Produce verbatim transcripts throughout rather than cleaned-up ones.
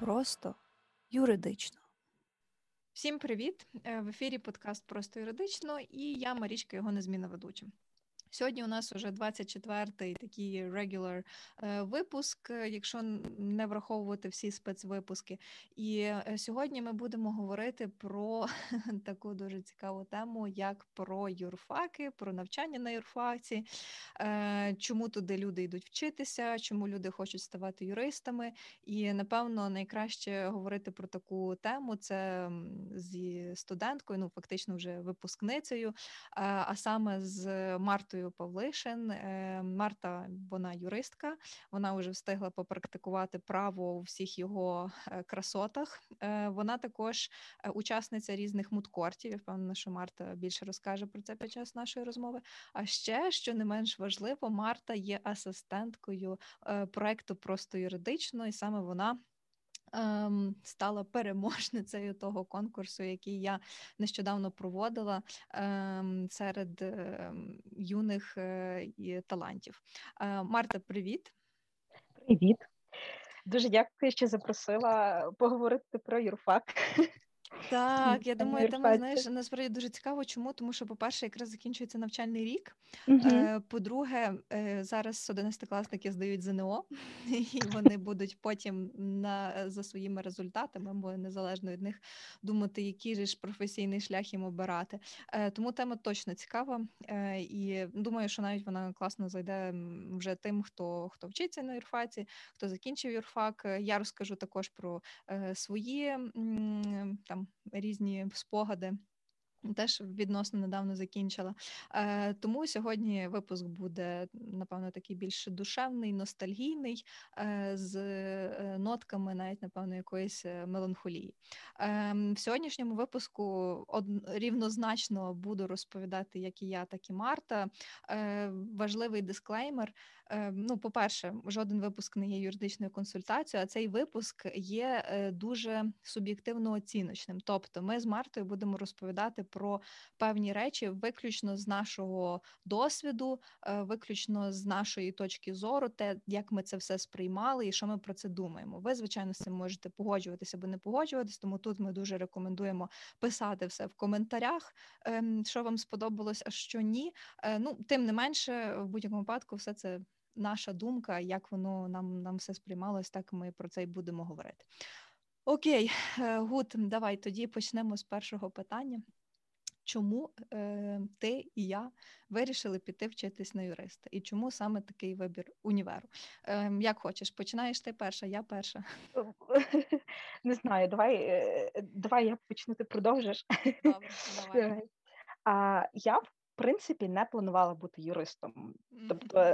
Просто юридично. Всім привіт! В ефірі подкаст «Просто юридично» і я, Марічка, його незмінна ведуча. Сьогодні у нас уже двадцять четвертий такий regular випуск, якщо не враховувати всі спецвипуски. І сьогодні ми будемо говорити про таку дуже цікаву тему, як про юрфаки, про навчання на юрфаці, чому туди люди йдуть вчитися, чому люди хочуть ставати юристами. І, напевно, найкраще говорити про таку тему це зі студенткою, ну, фактично вже випускницею, а саме з Мартою Павлишин. Марта, вона юристка, вона вже встигла попрактикувати право у всіх його красотах. Вона також учасниця різних муткортів, я впевнена, що Марта більше розкаже про це під час нашої розмови. А ще, що не менш важливо, Марта є асистенткою проекту «Просто юридично», і саме вона стала переможницею того конкурсу, який я нещодавно проводила серед юних талантів. Марта, привіт. Привіт. Дуже дякую, що запросила поговорити про юрфак. Так, я думаю, тема, знаєш, насправді дуже цікаво. Чому? Тому що, по-перше, якраз закінчується навчальний рік. Uh-huh. По-друге, зараз одинадцятикласники здають ЗНО, і вони будуть потім на, за своїми результатами, бо незалежно від них, думати, який же ж професійний шлях їм обирати. Тому тема точно цікава, і думаю, що навіть вона класно зайде вже тим, хто, хто вчиться на юрфаці, хто закінчив юрфак. Я розкажу також про свої там різні спогади. Теж відносно недавно закінчила. Е, тому сьогодні випуск буде, напевно, такий більш душевний, ностальгійний, е, з нотками навіть, напевно, якоїсь меланхолії. Е, в сьогоднішньому випуску од... рівнозначно буду розповідати, як і я, так і Марта. Е, важливий дисклеймер. Е, ну, по-перше, жоден випуск не є юридичною консультацією, а цей випуск є дуже суб'єктивно-оціночним. Тобто ми з Мартою будемо розповідати про певні речі виключно з нашого досвіду, виключно з нашої точки зору, те, як ми це все сприймали і що ми про це думаємо. Ви, звичайно, з цим можете погоджуватися або не погоджуватися, тому тут ми дуже рекомендуємо писати все в коментарях, що вам сподобалось, а що ні. Ну, тим не менше, в будь-якому випадку все це наша думка, як воно нам, нам все сприймалось, так ми про це і будемо говорити. Окей, Гуд, давай тоді почнемо з першого питання. Чому е, ти і я вирішили піти вчитись на юриста? І чому саме такий вибір універу? Е, як хочеш, починаєш ти перша, я перша. Не знаю, давай, давай я почну, ти продовжиш. Добре, давай. А, я, в принципі, не планувала бути юристом. Тобто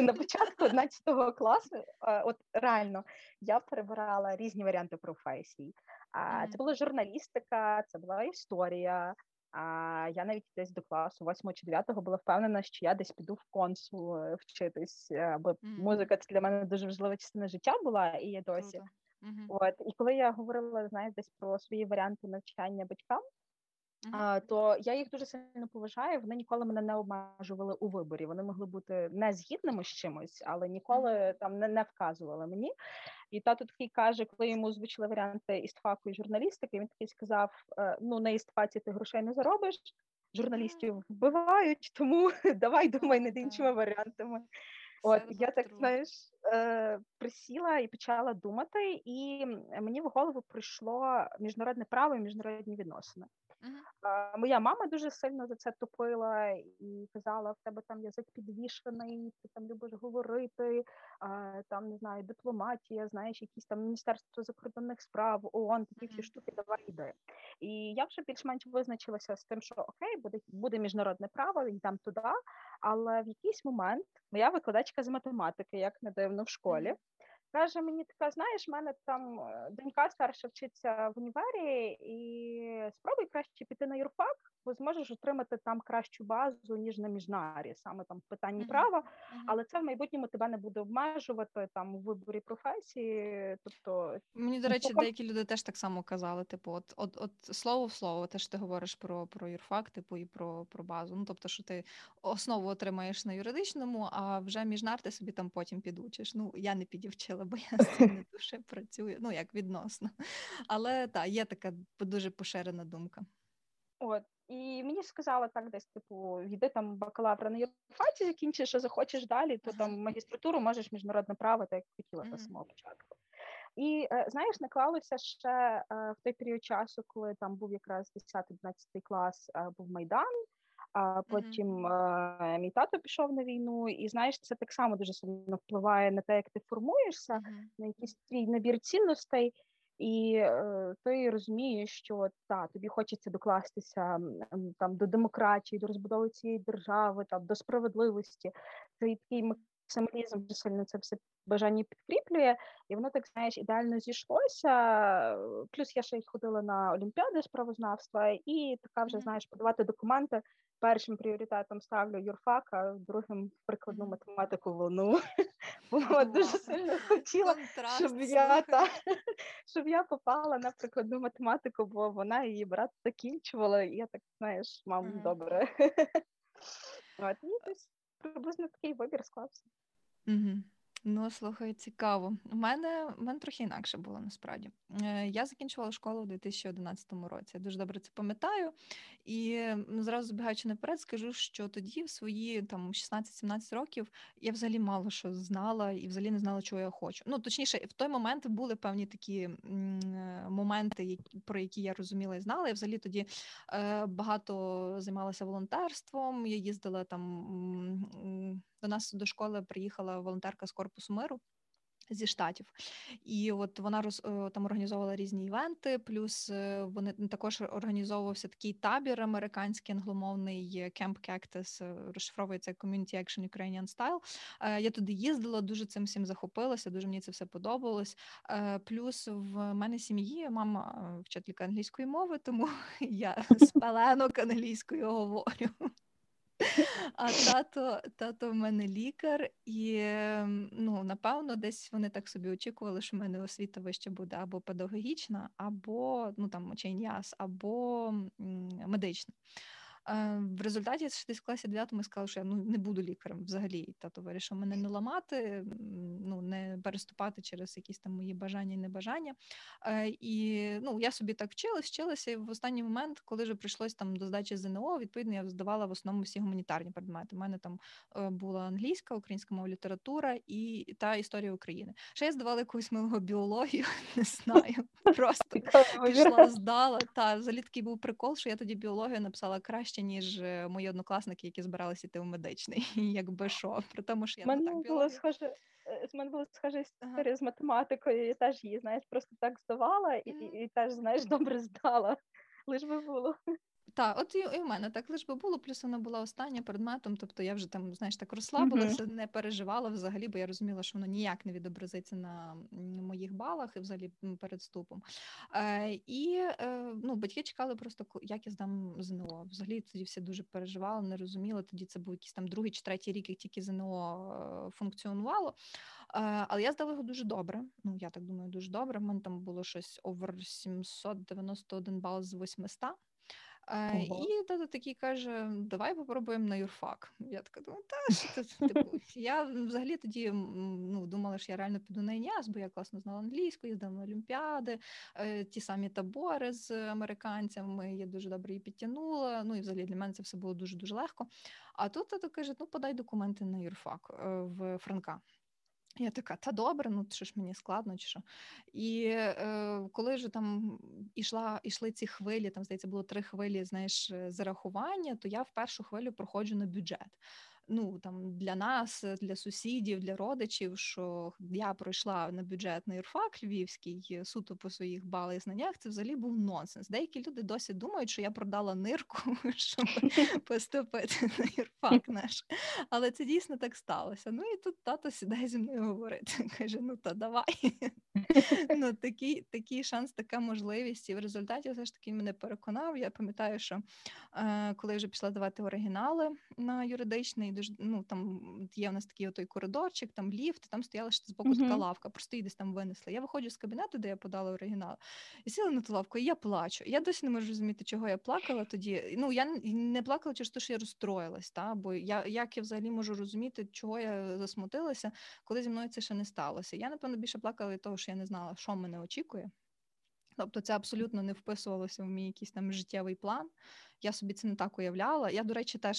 на початку одинадцятого класу, от реально, я перебирала різні варіанти професій. А, це була журналістика, це була історія. А я навіть десь до класу восьмого чи дев'ятого була впевнена, що я десь піду в консул вчитись, бо mm-hmm. музика це для мене дуже важлива частина життя була, і я досі. Mm-hmm. От, і коли я говорила, знаєш, десь про свої варіанти навчання батькам, mm-hmm. а, то я їх дуже сильно поважаю, вони ніколи мене не обмежували у виборі. Вони могли бути не згідними з чимось, але ніколи там не, не вказували мені. І тато такий каже, коли йому звучили варіанти істфаку і журналістики, він такий сказав, ну, на істфаці ти грошей не заробиш, журналістів вбивають, тому давай думай над іншими варіантами. От, я так, знаєш, присіла і почала думати, і мені в голову прийшло міжнародне право і міжнародні відносини. Uh-huh. Моя мама дуже сильно за це топила і казала, в тебе там язик підвішений, ти там любиш говорити, там, не знаю, дипломатія, знаєш, якісь там Міністерство закордонних справ, ООН, такі всі uh-huh. штуки, давай йди. І я вже більш-менш визначилася з тим, що окей, буде, буде міжнародне право, йдем туди, але в якийсь момент моя викладачка з математики, як не дивно, в школі, uh-huh. каже мені така, знаєш, в мене там донька старша вчиться в універі, і спробуй краще піти на юрфак, бо зможеш отримати там кращу базу, ніж на міжнарі, саме там в питанні uh-huh. права, uh-huh. але це в майбутньому тебе не буде обмежувати там у виборі професії, тобто... Мені, до речі, деякі люди теж так само казали, типу, от, от, от слово в слово, те, що ти говориш про, про юрфак, типу, і про, про базу, ну, тобто, що ти основу отримаєш на юридичному, а вже міжнар ти собі там потім підучиш, ну, я не підівчила. але бо я з цим не дуже працюю, ну як відносно. Але так, є така дуже поширена думка. От. І мені сказали так десь, типу, йди там бакалавра на юрфаці, закінчиш, що захочеш далі, то там магістратуру можеш міжнародне право, так як хотіла на самого початку. І, знаєш, наклалося ще в той період часу, коли там був якраз десятий-одинадцятий клас, був Майдан, а потім mm-hmm. мій тато пішов на війну, і, знаєш, це так само дуже сильно впливає на те, як ти формуєшся, mm-hmm. на якийсь твій набір цінностей. І е, ти розумієш, що та, тобі хочеться докластися там, до демократії, до розбудови цієї держави, там, до справедливості. Цей такий максималізм вже сильно це все бажання підкріплює. І воно, так знаєш, ідеально зійшлося. Плюс я ще й ходила на олімпіади з правознавства і така вже, знаєш, подавати документи. Першим пріоритетом ставлю юрфак, а другим прикладну математику ЛНУ. Вона дуже сильно хотіла, щоб я, та, щоб я попала на прикладну математику, бо вона її брат закінчувала, і я так, знаєш, мам, mm-hmm. добре. От, і ось приблизно такий вибір склався. Mm-hmm. Ну, слухай, цікаво. У мене, у мене трохи інакше було, насправді. Я закінчувала школу у дві тисячі одинадцятому році, я дуже добре це пам'ятаю. І зразу, збігаючи наперед, скажу, що тоді в свої там, шістнадцять-сімнадцять років я взагалі мало що знала і взагалі не знала, чого я хочу. Ну, точніше, в той момент були певні такі моменти, про які я розуміла і знала. Я взагалі тоді багато займалася волонтерством, я їздила там... До нас до школи приїхала волонтерка з Корпусу Миру зі Штатів. І от вона роз, там організовувала різні івенти, плюс вони також організовувався такий табір американський англомовний кемп Cactus, розшифровується Community Action Ukrainian Style. Я туди їздила, дуже цим всім захопилася, дуже мені це все подобалось. Плюс в мене сім'ї мама вчителька англійської мови, тому я з пеленок англійською говорю. А тато, тато в мене лікар, і, ну, напевно, десь вони так собі очікували, що в мене освіта вище буде або педагогічна, або, ну, там, чайняс, або медична. В результаті десь в класі дев'ятому я сказала, що я, ну, не буду лікарем взагалі. Тато вирішив мене не ламати, ну, не переступати через якісь там мої бажання і небажання. І, ну, я собі так вчилась, вчилася, і в останній момент, коли вже прийшлось там до здачі ЗНО, відповідно, я здавала в основному всі гуманітарні предмети. У мене там була англійська, українська мова, література і та історія України. Ще я здавала якусь милу біологію, не знаю, просто пішла, здала. Та, взагалі такий був прикол, що я тоді біологію написала краще, ніж мої однокласники, які збиралися йти в медичний, якби що. При тому, що я мене не так біологію. Схоже... З мене була схожа історія ага. з математикою, я теж її, знаєш, просто так здавала і, mm. і, і теж, знаєш, добре здала. Лиш би було. Так, от і, і в мене так лиш би було, плюс вона була остання предметом, тобто я вже там, знаєш, так розслабилася, mm-hmm. не переживала взагалі, бо я розуміла, що воно ніяк не відобразиться на моїх балах і взагалі перед вступом. Е, і, е, ну, батьки чекали просто, як я здам ЗНО. Взагалі тоді всі дуже переживали, не розуміли, тоді це був якийсь там другий чи третій рік, як тільки ЗНО функціонувало. Е, але я здала його дуже добре, ну, я так думаю, дуже добре. В мене там було щось овер сімсот дев'яносто один бал з восьмисот. Uh-huh. І тато такий каже, давай попробуємо на юрфак. Я така думаю, та, що це, типу, я взагалі тоді, ну, думала, що я реально піду на ІНЯС, бо я класно знала англійську, їздила на олімпіади, ті самі табори з американцями, я дуже добре її підтягнула, ну і взагалі для мене це все було дуже-дуже легко. А тут тато каже, ну подай документи на юрфак в Франка. Я така, та добре, ну що ж мені складно, чи що. І е, коли ж там ішла, ішли ці хвилі, там, здається, було три хвилі, знаєш, зарахування, то я в першу хвилю проходжу на бюджет. Ну, там, для нас, для сусідів, для родичів, що я пройшла на бюджетний юрфак львівський, суто по своїх балах і знаннях, це взагалі був нонсенс. Деякі люди досі думають, що я продала нирку, щоб поступити на юрфак наш. Але це дійсно так сталося. Ну, і тут тато сідає зі мною говорити. Каже, ну, та давай. Ну, такий, такий шанс, така можливість. І в результаті все ж таки мене переконав. Я пам'ятаю, що е, коли я вже пішла давати оригінали на юридичний, дуже, ну, там є в нас такий отой коридорчик, там ліфт, там стояла ще збоку uh-huh. така лавка, просто її десь там винесли. Я виходжу з кабінету, де я подала оригінал, і сіла на ту лавку, і я плачу. Я досі не можу розуміти, чого я плакала тоді. Ну, я не плакала через те, що я розстроїлась, та? Бо я, як я взагалі можу розуміти, чого я засмутилася, коли зі мною це ще не сталося. Я, напевно, більше плакала від того, що я не знала, що мене очікує. Тобто це абсолютно не вписувалося в мій якийсь там життєвий план. Я собі це не так уявляла. Я, до речі, теж,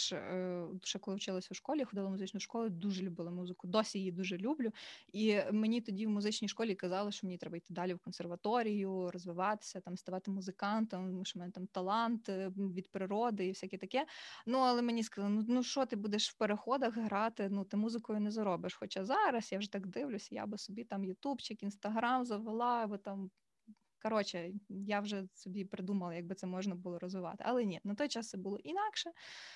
ще коли вчилася в школі, ходила в музичну школу, дуже любила музику, досі її дуже люблю. І мені тоді в музичній школі казали, що мені треба йти далі в консерваторію, розвиватися, там, ставати музикантом, тому що в мене там талант від природи і всяке таке. Ну, але мені сказали, ну що ти будеш в переходах грати, ну ти музикою не заробиш. Хоча зараз я вже так дивлюся, я би собі там ютубчик, інстаграм завела, або там... Коротше, я вже собі придумала, як би це можна було розвивати. Але ні, на той час це було інакше.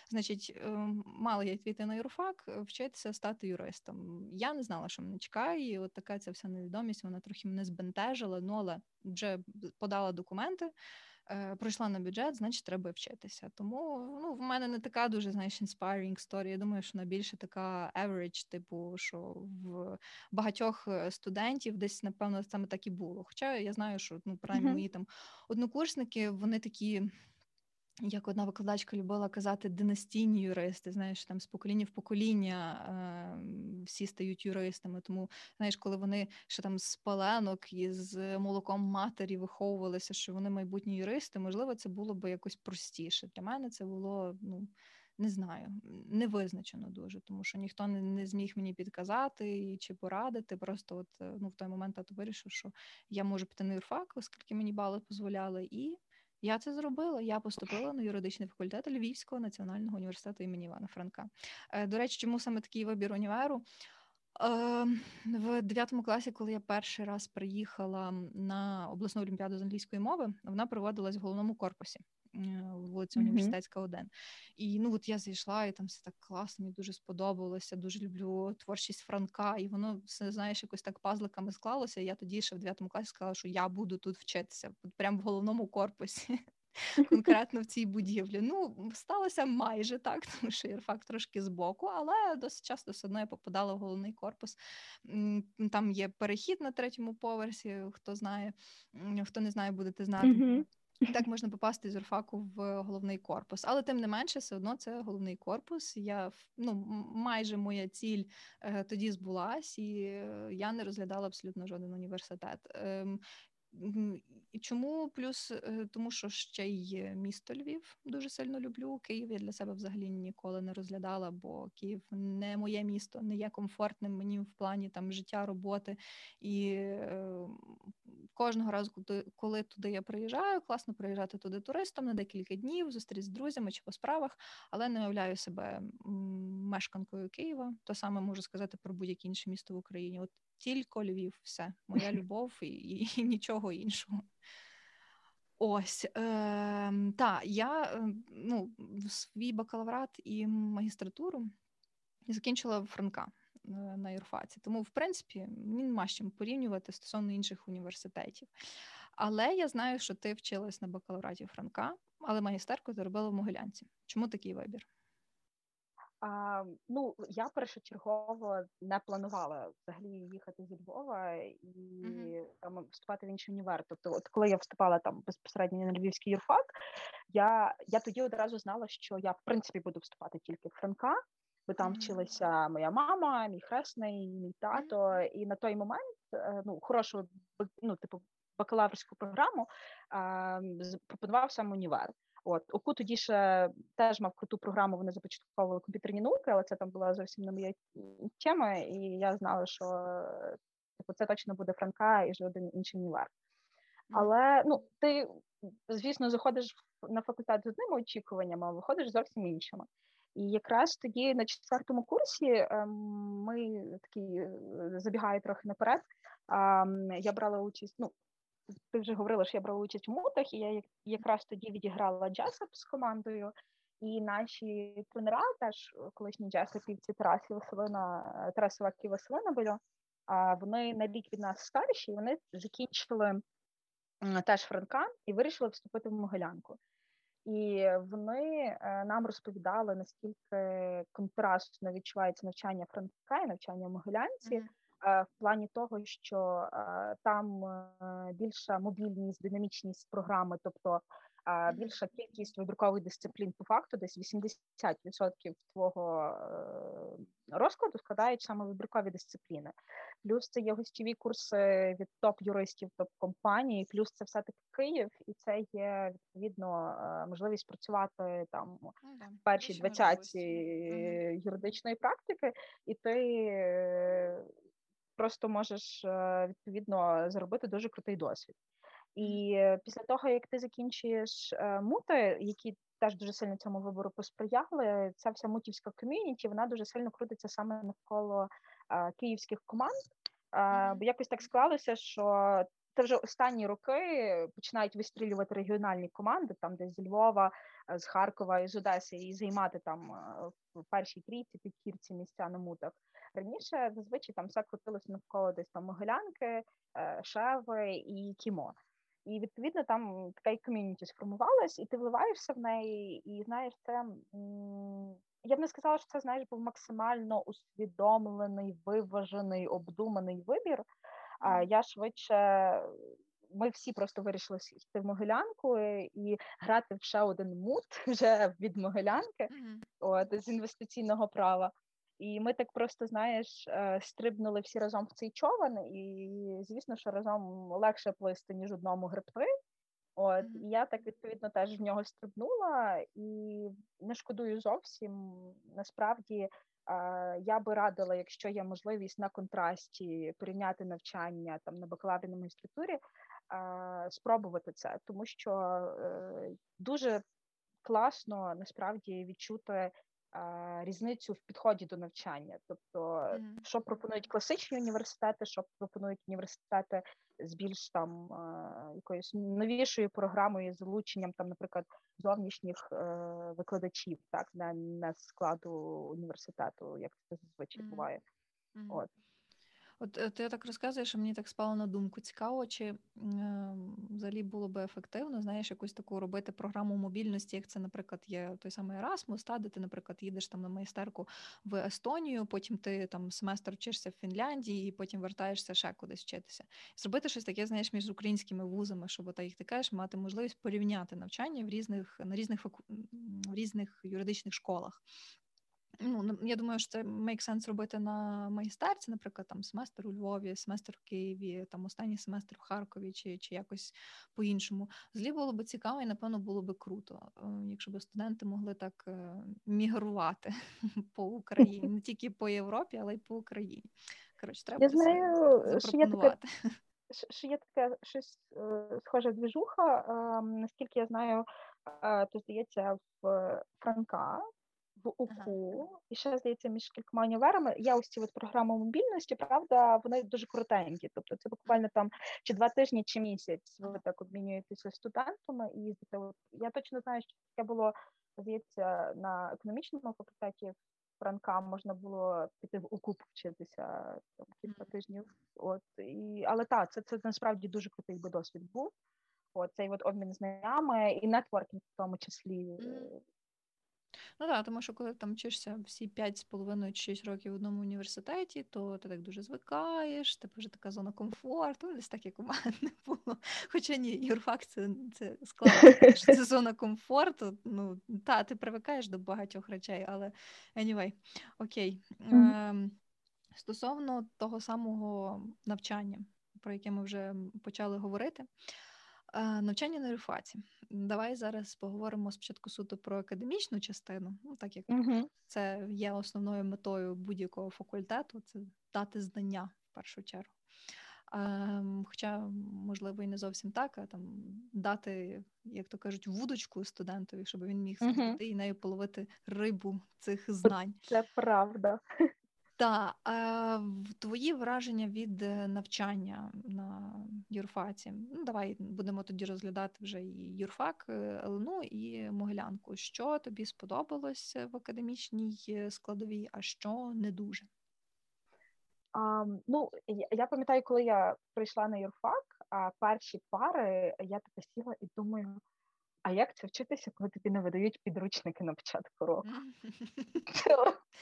Значить, мала я йти на юрфак, вчитися, стати юристом. Я не знала, що мене чекає, і от така ця вся невідомість, вона трохи мене збентежила, ну, але вже подала документи, пройшла на бюджет, значить, треба вчитися. Тому, ну, в мене не така дуже, знаєш, inspiring story. Я думаю, що вона більше така average, типу, що в багатьох студентів десь, напевно, саме так і було. Хоча я знаю, що, ну, принаймні, mm-hmm. мої там однокурсники, вони такі... Як одна викладачка любила казати, династійні юристи, знаєш, там з покоління в покоління е, всі стають юристами, тому, знаєш, коли вони ще там з пеленок і з молоком матері виховувалися, що вони майбутні юристи, можливо, це було б якось простіше. Для мене це було, ну, не знаю, невизначено дуже, тому що ніхто не, не зміг мені підказати чи порадити, просто от, ну, в той момент тато вирішив, що я можу піти на юрфак, оскільки мені бали дозволяли, і... Я це зробила, я поступила на юридичний факультет Львівського національного університету імені Івана Франка. До речі, чому саме такий вибір універу? В дев'ятому класі, коли я перший раз приїхала на обласну олімпіаду з англійської мови, вона проводилась в головному корпусі, вулиця Університетська, один. І, ну, от я зайшла, і там все так класно, мені дуже сподобалося, дуже люблю творчість Франка, і воно, знаєш, якось так пазликами склалося, і я тоді ще в дев'ятому класі сказала, що я буду тут вчитися, прямо в головному корпусі. Конкретно в цій будівлі. Ну, сталося майже так, тому що юрфак трошки збоку, але досить часто все одно я попадала в головний корпус. Там є перехід на третьому поверсі, хто знає, хто не знає, будете знати. Mm-hmm. Так можна попасти з юрфаку в головний корпус. Але тим не менше, все одно це головний корпус. Я, ну, майже моя ціль е, тоді збулась, і е, я не розглядала абсолютно жоден університет. Е, І чому? Плюс тому, що ще й місто Львів дуже сильно люблю. Київ я для себе взагалі ніколи не розглядала, бо Київ не моє місто, не є комфортним мені в плані там життя, роботи. І е, кожного разу, коли туди я приїжджаю, класно приїжджати туди туристом на декілька днів, зустріч з друзями чи по справах, але не уявляю себе мешканкою Києва. То саме можу сказати про будь-яке інше місто в Україні. От тільки Львів, все, моя любов і, і, і нічого іншого. Ось, е, та, я, ну, свій бакалаврат і магістратуру закінчила в Франка на юрфаці. Тому, в принципі, мені нема з чим порівнювати стосовно інших університетів. Але я знаю, що ти вчилась на бакалавраті Франка, але магістерку ти робила в Могилянці. Чому такий вибір? А, ну, я першочергово не планувала взагалі їхати зі Львова і mm-hmm. там вступати в інший універ. Тобто, от коли я вступала там безпосередньо на львівський юрфак, я, я тоді одразу знала, що я в принципі буду вступати тільки в Франка, бо там mm-hmm. вчилася моя мама, мій хресний, мій тато. Mm-hmm. І на той момент, ну, хорошу, ну, типу, бакалаврську програму а, пропонував сам універ. От, УКУ тоді ще теж мав круту програму, вони започатковували комп'ютерні науки, але це там була зовсім не моя тема, і я знала, що типу, це точно буде Франка і жоден інший універ. Але, ну, ти, звісно, заходиш на факультет з одними очікуваннями, а виходиш зовсім іншими. І якраз тоді на четвертому курсі ми, такі, забігаю трохи наперед, я брала участь, ну, ти вже говорила, що я брала участь у мутах, і я якраз тоді відіграла Джесап з командою, і наші тренера, теж колишні джесапівці Тарас Василина, Тарасова Василина була, вони на рік від нас старші, і вони закінчили теж Франка і вирішили вступити в Могилянку. І вони нам розповідали, наскільки контрастно відчувається навчання Франка і навчання в Могилянці, mm-hmm. в плані того, що там більша мобільність, динамічність програми, тобто більша кількість видрукових дисциплін по факту, десь вісімдесят відсотків твого розкладу складають саме видрукові дисципліни. Плюс це є гостєві курси від топ-юристів, топ-компаній, плюс це все-таки Київ, і це є, відповідно, можливість працювати там в mm-hmm. першій двадцятці mm-hmm. юридичної практики, і ти просто можеш, відповідно, заробити дуже крутий досвід. І після того, як ти закінчуєш мути, які теж дуже сильно цьому вибору посприяли, ця вся мутівська ком'юніті, вона дуже сильно крутиться саме навколо а, київських команд. А, бо якось так склалося, що це вже останні роки починають вистрілювати регіональні команди, там де з Львова, з Харкова, з Одеси, і займати там в першій трійці, п'ятірці місця на мутах. Раніше, зазвичай, там все крутилося навколо десь там Могилянки, Шеви і Кімо. І, відповідно, там така і ком'юніті сформувалась, і ти вливаєшся в неї, і, знаєш, це... Я б не сказала, що це, знаєш, був максимально усвідомлений, виважений, обдуманий вибір. А я швидше... Ми всі просто вирішили йти в Могилянку і грати в ще один мут вже від Могилянки, mm-hmm. от, з інвестиційного права. І ми так просто, знаєш, стрибнули всі разом в цей човен, і, звісно, що разом легше плисти, ніж одному гребти. От, mm-hmm. і я так, відповідно, теж в нього стрибнула, і не шкодую зовсім. Насправді, я би радила, якщо є можливість на контрасті порівняти навчання там на бакалаврі, на магістратурі, спробувати це, тому що дуже класно, насправді, відчути різницю в підході до навчання. Тобто, mm-hmm. що пропонують класичні університети, що пропонують університети з більш там якоюсь новішою програмою, залученням там, наприклад, зовнішніх викладачів, так, не, не складу університету, як це зазвичай mm-hmm. буває. Mm-hmm. От. От ти так розказуєш, і мені так спало на думку. Цікаво, чи е, взагалі було би ефективно, знаєш, якусь таку робити програму мобільності, як це, наприклад, є той самий Erasmus, та, де ти, наприклад, їдеш там на майстерку в Естонію, потім ти там семестр вчишся в Фінляндії, і потім вертаєшся ще кудись вчитися. Зробити щось таке, знаєш, між українськими вузами, щоб, та, як ти кажеш, мати можливість порівняти навчання в різних, на різних, факу... в різних юридичних школах. Ну, я думаю, що це make sense робити на магістерці, наприклад, там семестр у Львові, семестр в Києві, там останній семестр в Харкові чи, чи якось по-іншому. Злі було б цікаво і, напевно, було б круто, якщо б студенти могли так мігрувати по Україні, не тільки по Європі, але й по Україні. Коротше, треба я знаю, запропонувати. Що є таке щось схоже двіжуха, наскільки я знаю, то, здається, в Франка, в УКУ, ага. і ще, здається, між кількома універами, я ось ці от програми мобільності, правда, вони дуже коротенькі, тобто це буквально там чи два тижні, чи місяць ви так обмінюєтеся студентами і їздите. Я точно знаю, що таке було, здається, на економічному факультеті Франка можна було піти в УКУ вчитися там, кілька тижнів. От, і, але так, це, це насправді дуже крутий би досвід був, от, цей от обмін знаннями і нетворкінг в тому числі. Ну так, тому що коли там вчишся всі п'ять з половиною шість років в одному університеті, то ти так дуже звикаєш, ти вже така зона комфорту, десь так як у мене не було. Хоча ні, юрфак це, це складно, що це зона комфорту, ну та, ти привикаєш до багатьох речей, але anyway, окей. Mm-hmm. Е, стосовно того самого навчання, про яке ми вже почали говорити, навчання на юрфаці. Давай зараз поговоримо спочатку суто про академічну частину, ну, так як mm-hmm. це є основною метою будь-якого факультету, це дати знання в першу чергу. Ем, хоча, можливо, і не зовсім так, а там дати, як то кажуть, вудочку студентові, щоб він міг сходити mm-hmm. і нею половити рибу цих знань. Це правда. Так, а твої враження від навчання на юрфаці? Ну, давай будемо тоді розглядати вже і юрфак, ЛНУ і Могилянку. Що тобі сподобалось в академічній складовій, а що не дуже? А, ну, я пам'ятаю, коли я прийшла на юрфак, а перші пари, я така сіла і думаю, а як це вчитися, коли тобі не видають підручники на початку року?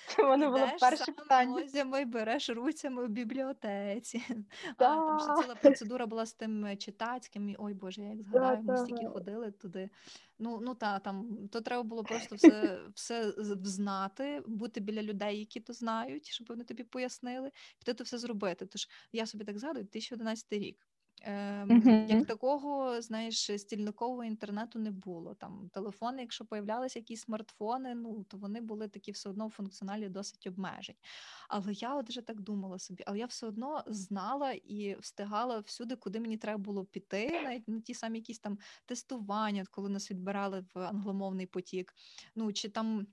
Це воно було перше питання. Озями, береш руцями в бібліотеці. Там ще ціла процедура була з тим читацьким. Ой, Боже, як згадаю, ми стільки ходили туди. Ну, ну та, там, то треба було просто все, все знати, бути біля людей, які то знають, щоб вони тобі пояснили, піти то все зробити. Тож я собі так згадую, дві тисячі одинадцятий рік. Mm-hmm. Як такого, знаєш, стільникового інтернету не було. Там телефони, якщо появлялися якісь смартфони, ну то вони були такі все одно в функціоналі досить обмежені. Але я от вже так думала собі, але я все одно знала і встигала всюди, куди мені треба було піти, навіть на ті самі якісь там тестування, коли нас відбирали в англомовний потік, ну чи там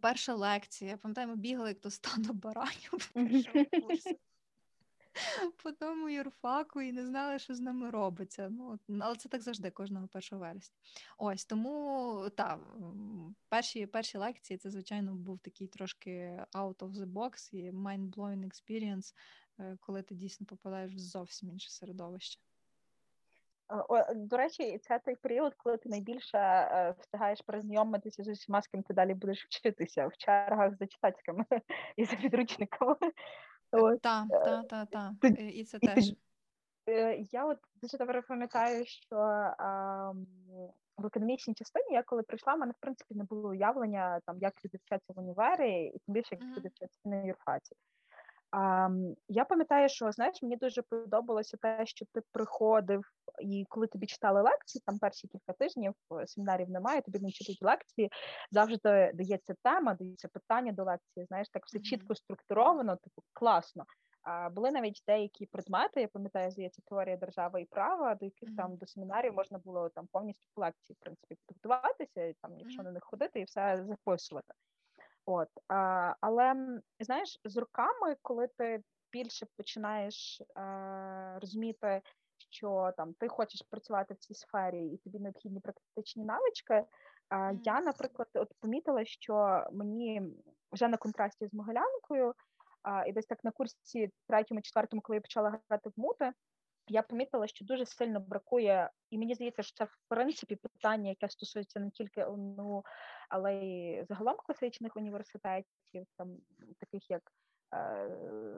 перша лекція. Пам'ятаємо, бігали, як то стадо баранів першого курсу. По тому юрфаку і не знали, що з нами робиться. Ну, але це так завжди, кожного першого вересня. Ось, тому, так, перші, перші лекції, це, звичайно, був такий трошки out of the box і mind-blowing experience, коли ти дійсно попадаєш в зовсім інше середовище. До речі, це той період, коли ти найбільше встигаєш признайомитися з усіма, з ким ти далі будеш вчитися, в чергах за читацькими і за підручниками. Так, так, так, так. І це теж. Я от дуже добре пам'ятаю, що а, в економічній частині, я коли прийшла, в мене, в принципі, не було уявлення, там, як люди вчаться в універі, і тим більше, як люди mm-hmm. вчаться на юрфаці. А, я пам'ятаю, що, знаєш, мені дуже подобалося те, що ти приходив, і коли тобі читали лекції, там перші кілька тижнів, семінарів немає, тобі не читають лекції, завжди дається тема, дається питання до лекції, знаєш, так все чітко структуровано, типу, класно. А були навіть деякі предмети, я пам'ятаю, здається, теорія держави і права, до яких mm-hmm. там до семінарів можна було там повністю по лекції, в принципі, підготуватися, там, якщо на них ходити, і все записувати. От, а, але, знаєш, з роками, коли ти більше починаєш а, розуміти, що там ти хочеш працювати в цій сфері і тобі необхідні практичні навички, а, mm-hmm. я, наприклад, от помітила, що мені вже на контрасті з Могилянкою, а, і десь так на курсі третьому-четвертому, коли я почала грати в мути, я помітила, що дуже сильно бракує, і мені здається, що це, в принципі, питання, яке стосується не тільки ЛНУ, але й загалом класичних університетів, там таких як,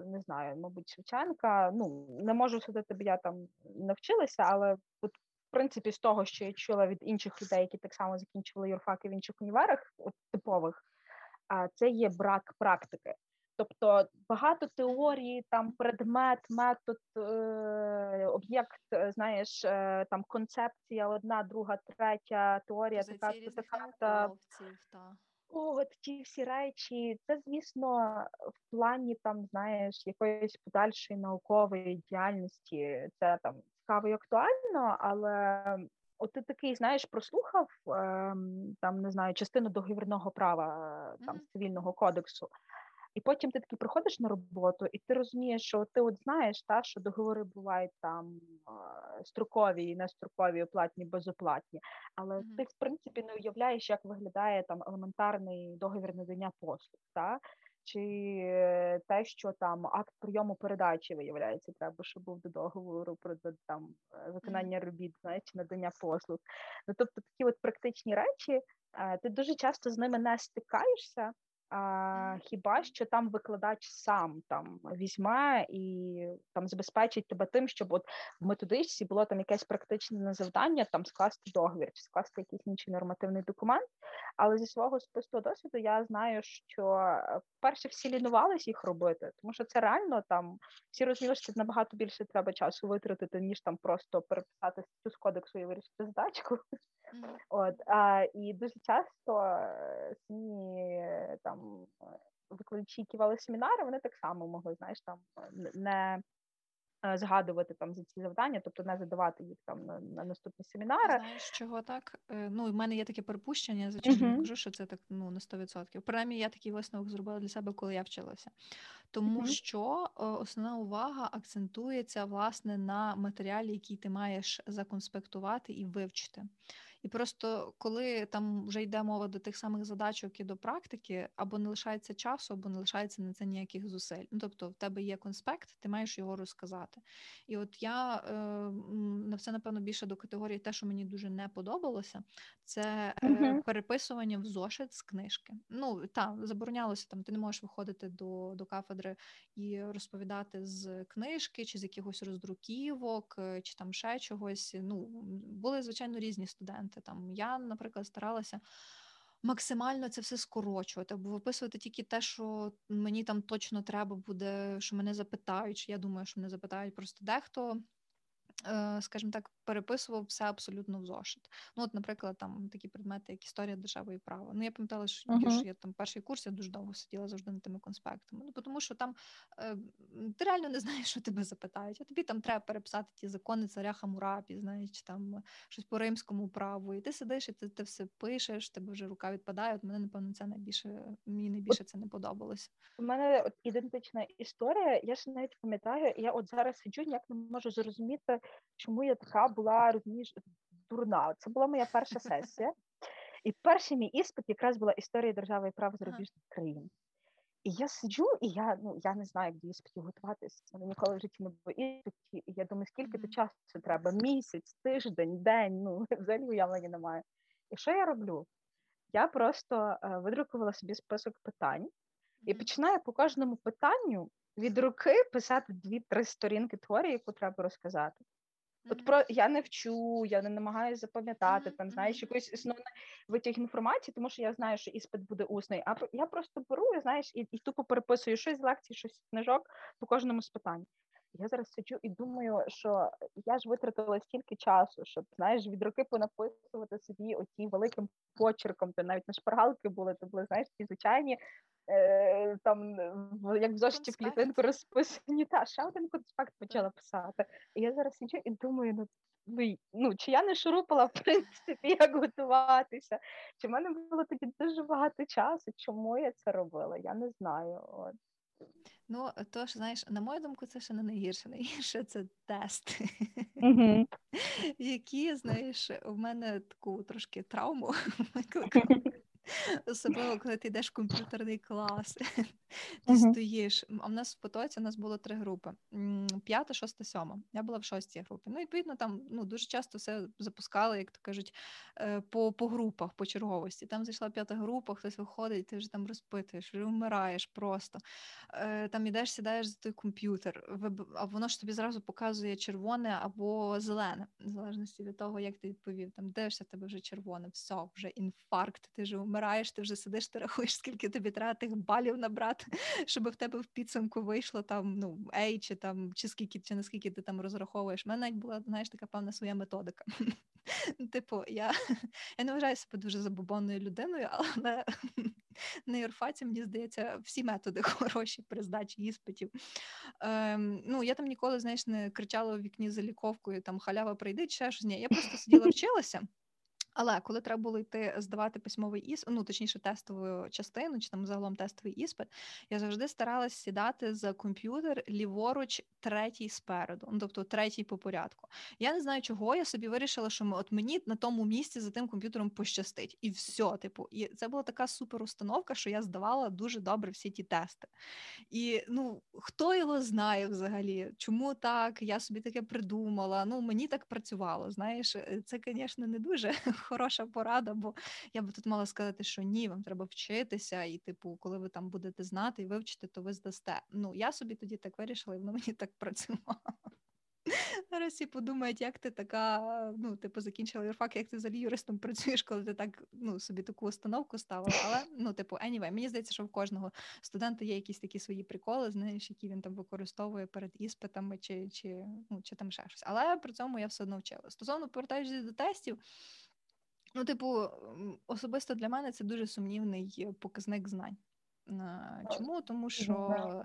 не знаю, мабуть, Шевченка. Ну, не можу судити, бо я там навчилася, але, от, в принципі, з того, що я чула від інших людей, які так само закінчували юрфаки в інших універах, от, типових, це є брак практики. Тобто багато теорії, там предмет, метод, е- об'єкт, знаєш, е- там концепція одна, друга, третя, теорія, така, така, та... О, ті всі речі, це, звісно, в плані, там, знаєш, якоїсь подальшої наукової діяльності, це там цікаво і актуально, але от ти такий, знаєш, прослухав, е- там, не знаю, частину договірного права, там, mm-hmm. цивільного кодексу, і потім ти таки приходиш на роботу, і ти розумієш, що ти от знаєш, та, що договори бувають там строкові і нестрокові, оплатні, безоплатні. Але mm-hmm. ти, в принципі, не уявляєш, як виглядає там елементарний договір надання послуг, та? Чи те, що там акт прийому передачі виявляється, треба, щоб був до договору про там виконання робіт, знаєш, надання послуг. Ну, тобто такі от практичні речі, ти дуже часто з ними не стикаєшся. А, хіба що там викладач сам там візьме і там забезпечить тебе тим, щоб от в методичці було там якесь практичне завдання, там скласти договір чи скласти якийсь інший нормативний документ. Але зі свого особистого досвіду я знаю, що перше всі лінувались їх робити, тому що це реально там всі розуміли, що набагато більше треба часу витратити, ніж там просто переписати статтю з кодексу і вирішити задачку. Mm-hmm. От, а, і дуже часто самі там викладачі, які вели семінари, вони так само могли, знаєш, там не згадувати там за ці завдання, тобто не задавати їх там на, на наступні семінари. Знаєш, чого так? Ну, в мене є таке припущення, звичайно, mm-hmm. не кажу, що це так, ну, на сто відсотків. Принаймні, я такий висновок зробила для себе, коли я вчилася. Тому mm-hmm. що основна увага акцентується, власне, на матеріалі, який ти маєш законспектувати і вивчити. І просто коли там вже йде мова до тих самих задачок і до практики, або не лишається часу, або не лишається на це ніяких зусиль. Ну, тобто в тебе є конспект, ти маєш його розказати. І от я на все, напевно, більше до категорії те, що мені дуже не подобалося, це угу. переписування в зошит з книжки. Ну, так, заборонялося, там, ти не можеш виходити до, до кафедри і розповідати з книжки, чи з якихось роздруківок, чи там ще чогось. Ну, були, звичайно, різні студенти. Там, я, наприклад, старалася максимально це все скорочувати, або виписувати тільки те, що мені там точно треба буде, що мене запитають, чи я думаю, що мене запитають. Просто дехто, скажімо так, переписував все абсолютно в зошит. Ну, от, наприклад, там такі предмети, як історія держави і право. Ну, я пам'ятала, що, uh-huh. що я там перший курс, я дуже довго сиділа завжди над тими конспектами. Ну, тому що там е, ти реально не знаєш, що тебе запитають, а тобі там треба переписати ті закони царя Хамурапі, знаєш, там щось по римському праву. І ти сидиш, і ти, ти все пишеш, тебе вже рука відпадає. От мене, напевно, це найбільше, мені найбільше це не подобалося. У мене от ідентична історія, я ж навіть пам'ятаю, я от зараз сиджу, ніяк не можу зрозуміти, чому я така була, розумієш, дурна. Це була моя перша сесія. І перший мій іспит якраз була історія держави і прав зарубіжних країн. І я сиджу, і я, ну, я не знаю, як до іспитів готуватися. Мене ніколи в житті не було іспитів. І я думаю, скільки то часу це треба? Місяць, тиждень, день? Ну, взагалі уявлення немає. І що я роблю? Я просто е, видрукувала собі список питань. І починаю по кожному питанню від руки писати дві-три сторінки теорії, яку треба розказати. От mm-hmm. про я не вчу, я не намагаюся запам'ятати, mm-hmm. там, знаєш, якийсь основний витяг інформації, тому що я знаю, що іспит буде усний. А я просто беру, знаєш, і, і тупо переписую щось з лекцій, щось з книжок по кожному з питань. Я зараз сиджу і думаю, що я ж витратила стільки часу, щоб, знаєш, від руки понаписувати собі оті великим почерком, то навіть на шпаргалки були, то були, знаєш, ті звичайні, е, там, як в зошиті клітинку розписані. Та, ще один конспект почала писати. І я зараз сиджу і думаю, ну, ну, чи я не шурупала, в принципі, як готуватися, чи в мене було тоді дуже багато часу, чому я це робила, я не знаю, от. Ну, тож, знаєш, на мою думку, це ще не найгірше. Найгірше – це тести, mm-hmm. які, знаєш, в мене таку трошки травму викликали. Особливо, коли ти йдеш в комп'ютерний клас, ти uh-huh. стоїш. А в нас в потоці у нас було три групи. П'ята, шоста, сьома. Я була в шостій групі. Ну, відповідно, там ну, дуже часто все запускали, як то кажуть, по, по групах, по черговості. Там зайшла п'ята група, хтось виходить, ти вже там розпитуєш, вже вмираєш просто. Там ідеш, сідаєш за той комп'ютер, а воно ж тобі зразу показує червоне або зелене, в залежності від того, як ти відповів. Там дивишся, в тебе вже червоне, все, вже інфаркт, ти вже вмираєш, ти вже сидиш, ти рахуєш, скільки тобі треба тих балів набрати, щоб в тебе в підсумку вийшло там, ну, ей, чи там, чи скільки, чи наскільки ти там розраховуєш. У мене навіть була, знаєш, така певна своя методика. Типу, я, я не вважаю себе дуже забобонною людиною, але на юрфаці, мені здається, всі методи хороші при здачі іспитів. Ем, ну, я там ніколи, знаєш, не кричала у вікні за ліковкою, там, халява прийди, чи ще щось. Ні, я просто сиділа, вчилася. Але коли треба було йти здавати письмовий іспит, ну, точніше, тестову частину, чи там загалом тестовий іспит, я завжди старалась сідати за комп'ютер ліворуч третій спереду, ну, тобто третій по порядку. Я не знаю, чого, я собі вирішила, що ми, от мені на тому місці за тим комп'ютером пощастить. І все, типу, і це була така супер установка, що я здавала дуже добре всі ті тести. І, ну, хто його знає взагалі, чому так, я собі таке придумала, ну, мені так працювало, знаєш, це, звісно, не дуже хороша порада, бо я би тут мала сказати, що ні, вам треба вчитися, і, типу, коли ви там будете знати і вивчити, то ви здасте. Ну, я собі тоді так вирішила, і воно мені так працювало. Зараз всі подумають, як ти така, ну, типу, закінчила юрфак, як ти взагалі юристом працюєш, коли ти так, ну, собі таку установку ставила. Але, ну, типу, anyway, мені здається, що в кожного студента є якісь такі свої приколи, знаєш, які він там використовує перед іспитами, чи, чи, ну, чи там ще щось. Але при цьому я все одно вчила. Стосовно повертаючись до тестів, ну, типу, особисто для мене це дуже сумнівний показник знань. Чому? Тому що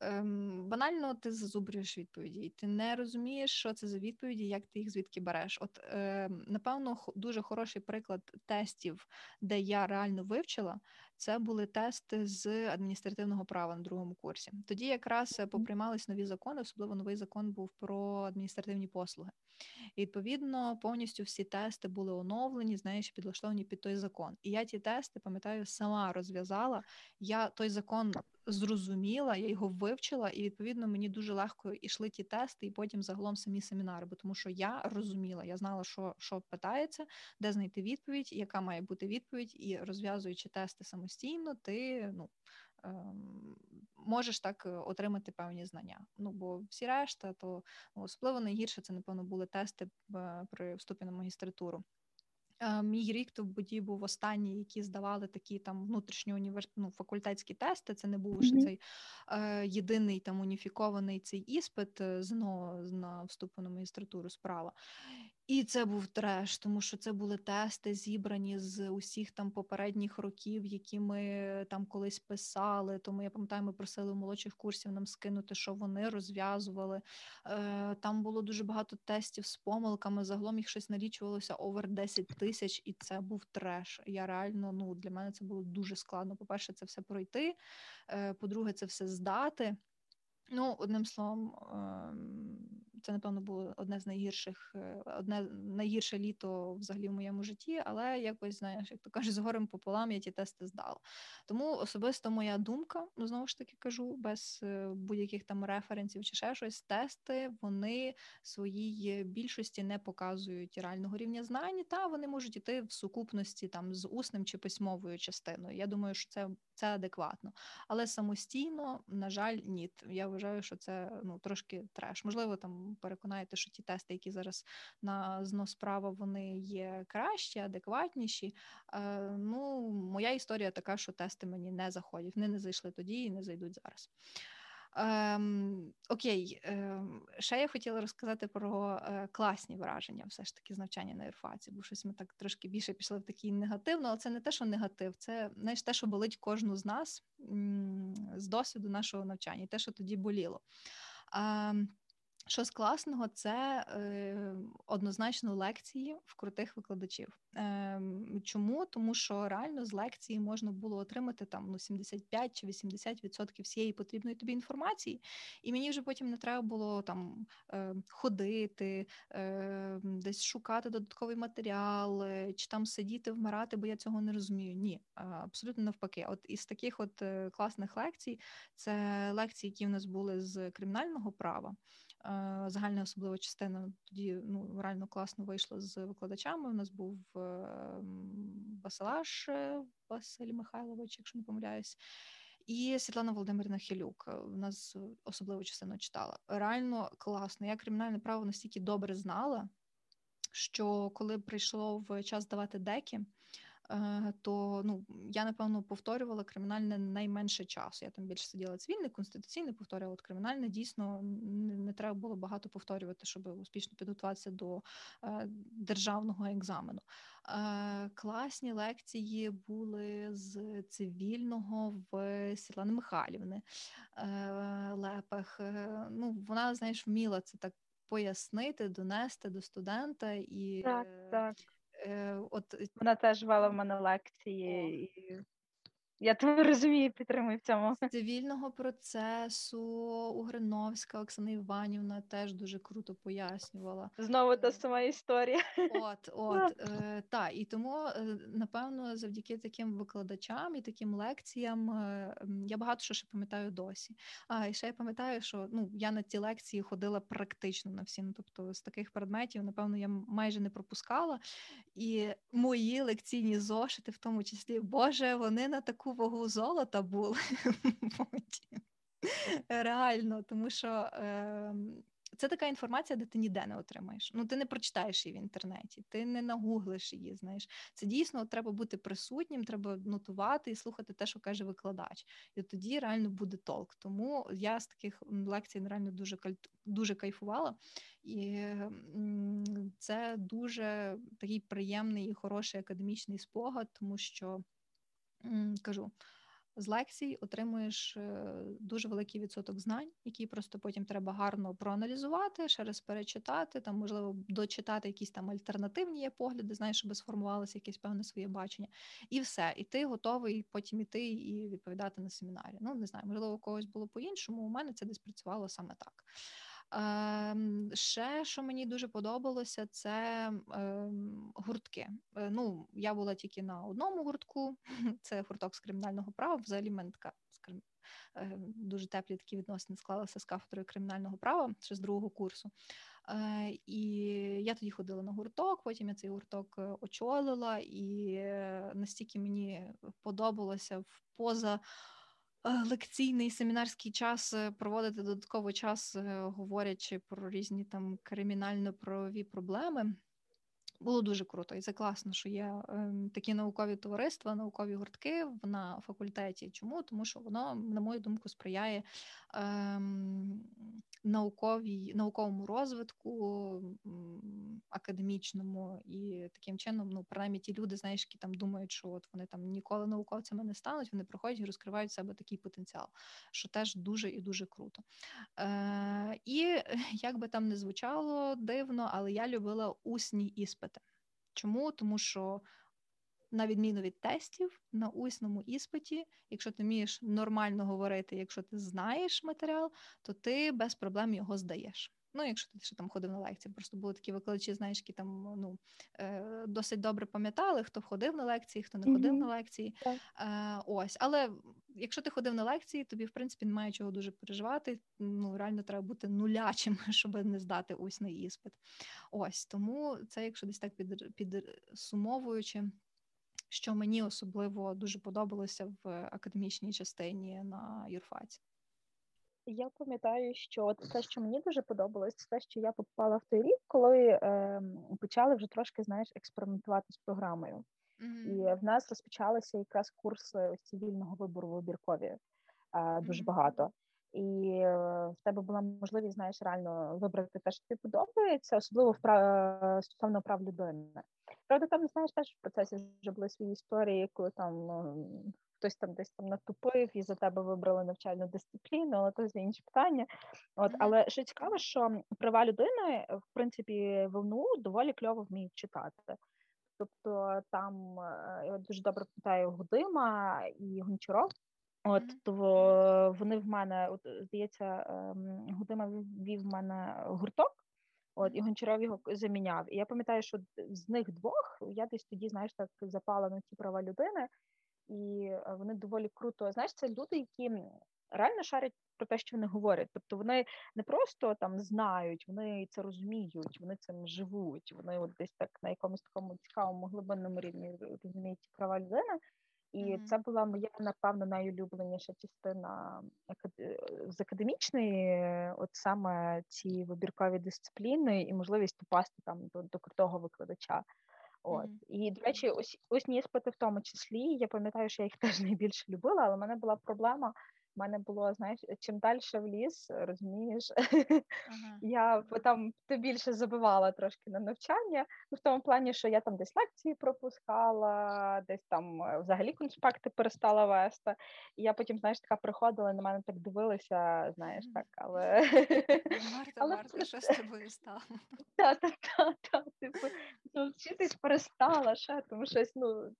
ем, банально ти зазубрюєш відповіді, і ти не розумієш, що це за відповіді, як ти їх звідки береш. От, ем, напевно, дуже хороший приклад тестів, де я реально вивчила, Це були тести з адміністративного права на другому курсі. Тоді якраз поприймались нові закони, особливо новий закон був про адміністративні послуги. І, відповідно, повністю всі тести були оновлені, знаєш, підлаштовані під той закон. І я ті тести, пам'ятаю, сама розв'язала. Я той закон зрозуміла, я його вивчила, і, відповідно, мені дуже легко йшли ті тести, і потім загалом самі семінари, бо тому що я розуміла, я знала, що, що питається, де знайти відповідь, яка має бути відповідь, і розв'язуючи тести самостійно, ти, ну, ем, можеш так отримати певні знання. Ну, бо всі решта, то ну, особливо найгірше, це, напевно, були тести при вступі на магістратуру. Мій рік тоді був останній, які здавали такі там внутрішні універ... ну, факультетські тести, це не був ще mm-hmm. цей е, єдиний там уніфікований цей іспит ЗНО на вступу на магістратуру справа. І це був треш, тому що це були тести, зібрані з усіх там попередніх років, які ми там колись писали. Тому я пам'ятаю, ми просили у молодших курсів нам скинути, що вони розв'язували. Е, там було дуже багато тестів з помилками, загалом їх щось налічувалося овер десять тисяч, і це був треш. Я реально, ну, для мене це було дуже складно. По-перше, це все пройти, е, по-друге, це все здати. Ну, одним словом, це, напевно, було одне з найгірших, одне найгірше літо взагалі в моєму житті, але якось, знаєш, як то кажуть, з горем пополам я ті тести здала. Тому особисто моя думка, ну, знову ж таки кажу, без будь-яких там референсів чи ще щось, тести, вони своїй більшості не показують реального рівня знань, та вони можуть іти в сукупності там з усним чи письмовою частиною. Я думаю, що це, це адекватно. Але самостійно, на жаль, ні. Я вважаю, що це, ну, трошки треш. Можливо, там переконаєте, що ті тести, які зараз на ЗНО справа, вони є кращі, адекватніші. Е, ну, моя історія така, що тести мені не заходять. Вони не зайшли тоді і не зайдуть зараз. Ем, окей, ем, ще я хотіла розказати про е, класні враження, все ж таки, з навчання на юрфаці, бо щось ми так трошки більше пішли в такий негативно, але це не те, що негатив, це, знаєш, те, що болить кожну з нас м- з досвіду нашого навчання, і те, що тоді боліло. Ем, Що з класного, це е, однозначно лекції в крутих викладачів. Е, чому? Тому що реально з лекції можна було отримати там, ну, сімдесят п'ять чи вісімдесят відсотків всієї потрібної тобі інформації, і мені вже потім не треба було там е, ходити, е, десь шукати додатковий матеріал, е, чи там сидіти, вмирати, бо я цього не розумію. Ні, абсолютно навпаки. От із таких от класних лекцій, це лекції, які в нас були з кримінального права, загальна особлива частина тоді, ну, реально класно вийшло з викладачами. У нас був Василаш Василь Михайлович, якщо не помиляюсь, і Світлана Володимирівна Хілюк. У нас особливу частину читала. Реально класно. Я кримінальне право настільки добре знала, що коли прийшов час давати деки, то, ну, я, напевно, повторювала кримінальне найменше часу. Я там більше сиділа цивільне, конституційне повторювала. От кримінальне дійсно не треба було багато повторювати, щоб успішно підготуватися до державного екзамену. Класні лекції були з цивільного в Світлани Михайлівни Лепах. Ну, вона, знаєш, вміла це так пояснити, донести до студента. І... Так, так. От... Вона теж вела в мене лекції, і я тебе розумію, підтримую в цьому. З цивільного процесу Угриновська Оксана Іванівна теж дуже круто пояснювала. Знову та сама історія. От, от, е, та, і тому, напевно, завдяки таким викладачам і таким лекціям я багато що ще пам'ятаю досі. А, і ще я пам'ятаю, що, ну, я на ці лекції ходила практично на всі, ну, тобто з таких предметів, напевно, я майже не пропускала. І мої лекційні зошити, в тому числі, боже, вони на таку вагу золота були реально, тому що е, це така інформація, де ти ніде не отримаєш. Ну, ти не прочитаєш її в інтернеті, ти не нагуглиш її, знаєш. Це дійсно треба бути присутнім, треба нотувати і слухати те, що каже викладач. І тоді реально буде толк. Тому я з таких лекцій реально дуже, дуже кайфувала. І це дуже такий приємний і хороший академічний спогад, тому що, кажу, з лекцій отримуєш дуже великий відсоток знань, які просто потім треба гарно проаналізувати, ще раз перечитати, там, можливо, дочитати якісь там альтернативні є погляди, знаєш, щоб сформувалося якесь певне своє бачення. І все, і ти готовий потім іти і відповідати на семінарі. Ну, не знаю, можливо, у когось було по-іншому, у мене це десь працювало саме так. Е, ще, що мені дуже подобалося, це е, гуртки. Е, ну, я була тільки на одному гуртку, це гурток з кримінального права, взагалі в мене така е, дуже теплі такі відносини склалися з кафедрою кримінального права, ще з другого курсу. Е, і я тоді ходила на гурток, потім я цей гурток очолила, і настільки мені подобалося в поза... лекційний семінарський час проводити додатковий час, говорячи про різні там кримінально-правові проблеми. Було дуже круто, і це класно, що є такі наукові товариства, наукові гуртки на факультеті. Чому? Тому що воно, на мою думку, сприяє ем, науковій, науковому розвитку, академічному, і таким чином, ну, принаймні ті люди, знаєш, які там думають, що от вони там ніколи науковцями не стануть, вони приходять і розкривають в себе такий потенціал, що теж дуже і дуже круто. Е, і, як би там не звучало дивно, але я любила усні іспити. Чому? Тому що, на відміну від тестів, на усному іспиті, якщо ти вмієш нормально говорити, якщо ти знаєш матеріал, то ти без проблем його здаєш. Ну, якщо ти ще там ходив на лекції, просто були такі викладачі, знаєш, які там, ну, досить добре пам'ятали, хто ходив на лекції, хто не ходив mm-hmm. на лекції. Yeah. Ось, але якщо ти ходив на лекції, тобі, в принципі, немає чого дуже переживати. Ну, реально треба бути нулячим, щоб не здати усний іспит. Ось, тому це, якщо десь так під, підсумовуючи, що мені особливо дуже подобалося в академічній частині на юрфаці. Я пам'ятаю, що те, що мені дуже подобалось, це те, що я попала в той рік, коли е, почали вже трошки, знаєш, експериментувати з програмою. Mm-hmm. І в нас розпочалися якраз курси ось ці вільного вибору в обіркові е, дуже mm-hmm. багато. І е, в тебе була можливість, знаєш, реально вибрати те, що тобі подобається, особливо в прав... стосовно прав людини. Правда, там, знаєш, теж в процесі вже були свої історії, коли там... Ну, хтось там десь там натупив і за тебе вибрали навчальну дисципліну, але то інші питання. От, але що цікаво, що права людини, в принципі, в ЛНУ доволі кльово вміють читати. Тобто там, я дуже добре питаю, Гудима і Гончаров. От, то вони в мене, от, здається, Гудима вів в мене гурток, от, і Гончаров його заміняв. І я пам'ятаю, що з них двох я десь тоді, знаєш, так запала на ці права людини. І вони доволі круто, знаєш, це люди, які реально шарять про те, що вони говорять. Тобто вони не просто там знають, вони це розуміють, вони цим живуть, вони от десь так на якомусь такому цікавому глибинному рівні розуміють права людини. І mm-hmm. це була моя, напевно, найулюбленіша частина з академічної, от саме ці вибіркові дисципліни і можливість попасти там до, до крутого викладача. От. Mm-hmm. І, до речі, ось, ось ні іспити в тому числі, я пам'ятаю, що я їх теж найбільше любила, але в мене була проблема, в мене було, знаєш, чим далі в ліс, розумієш, uh-huh. я там то більше забивала трошки на навчання, ну, в тому плані, що я там десь лекції пропускала, десь там взагалі конспекти перестала вести, і я потім, знаєш, така приходила, на мене так дивилися, знаєш, так, але... Марта, Марта, що з тобою стало? Та-та-та, типу, ну, вчитись перестала, ще там щось, ну,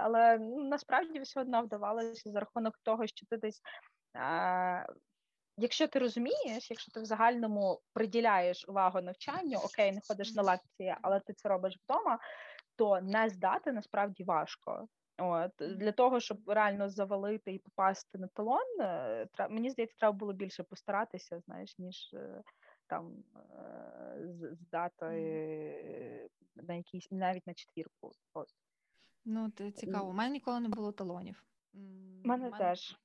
але насправді все одно вдавалося за рахунок того, що ти десь, а, якщо ти розумієш, якщо ти в загальному приділяєш увагу навчанню, окей, не ходиш на лекції, але ти це робиш вдома, то не здати насправді важко. От, для того, щоб реально завалити і попасти на талон, треба, мені здається, треба було більше постаратися, знаєш, ніж там здати на якісь, навіть на четвірку. От. Ну, це цікаво. У мене ніколи не було талонів. У мене теж.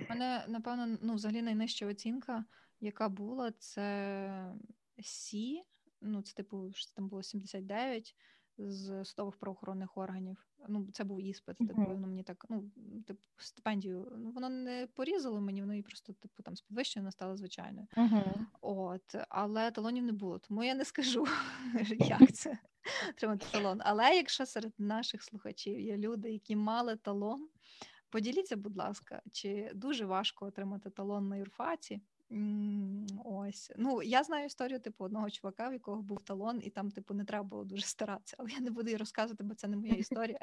У мене, напевно, ну, взагалі найнижча оцінка, яка була, це Сі, ну, це, типу, там було сімдесят дев'ять з судових правоохоронних органів. Ну, це був іспит, типу, mm-hmm. воно мені так, ну, типу, стипендію, ну, воно не порізало мені, воно і просто, типу, там, з підвищеною стало звичайною. Mm-hmm. От, але талонів не було, тому я не скажу, як це отримати талон. Але якщо серед наших слухачів є люди, які мали талон, Поділіться, будь ласка, чи дуже важко отримати талон на юрфаці? Ось. Ну, я знаю історію, типу, одного чувака, в якого був талон, і там, типу, не треба було дуже старатися. Але я не буду її розказувати, бо це не моя історія.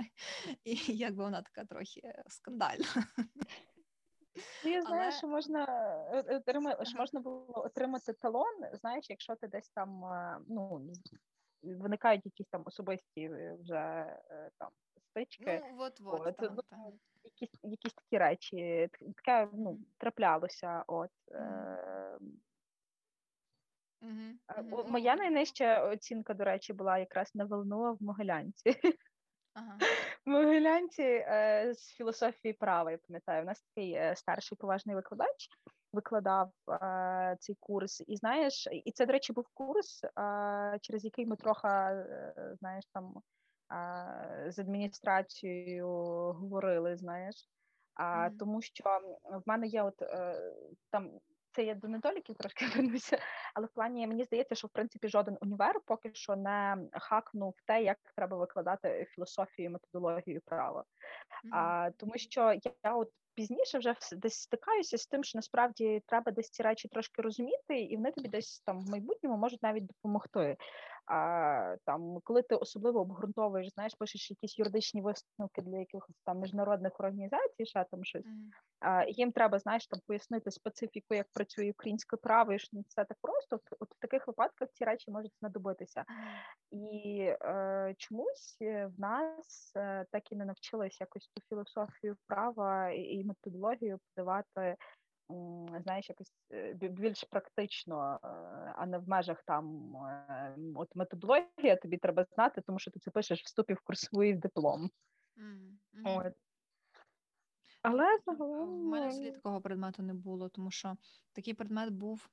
І якби вона така трохи скандальна. Ну, я знаю, Але... що можна отримати, що можна було отримати талон, знаєш, якщо ти десь там, ну, виникають якісь там особисті вже там стички. Ну, от-от, от, там, от, там. Якісь, якісь такі речі, таке, ну, траплялося, от. Mm-hmm. Mm-hmm. Моя найнижча оцінка, до речі, була якраз на ЛНУ в Могилянці. Ага. В Могилянці е, з філософії права, я пам'ятаю, у нас такий е, старший поважний викладач викладав е, цей курс, і знаєш, і це, до речі, був курс, е, через який ми трохи, е, знаєш, там е, з адміністрацією говорили, знаєш, е, mm-hmm. тому що в мене є от е, там, це я до недоліків трошки вернуся, але в плані, мені здається, що, в принципі, жоден універ поки що не хакнув те, як треба викладати філософію, методологію права. Mm-hmm. А, тому що я от пізніше вже десь стикаюся з тим, що насправді треба десь ці речі трошки розуміти, і вони тобі десь там в майбутньому можуть навіть допомогти. А, там, коли ти особливо обґрунтовуєш, знаєш, пишеш якісь юридичні висновки для якихось там міжнародних організацій, ще там щось, mm. а, їм треба, знаєш, там пояснити специфіку, як працює українське право, і що не все так просто. От в таких випадках ці речі можуть знадобитися. І е, чомусь в нас е, так і не навчились якось ту філософію права і, і методологію подавати, знаєш, якось більш практично, а не в межах там, от методологія тобі треба знати, тому що ти це пишеш в вступі в курсовий диплом. Mm-hmm. От. Але загалом... У мене взагалі такого предмету не було, тому що такий предмет був,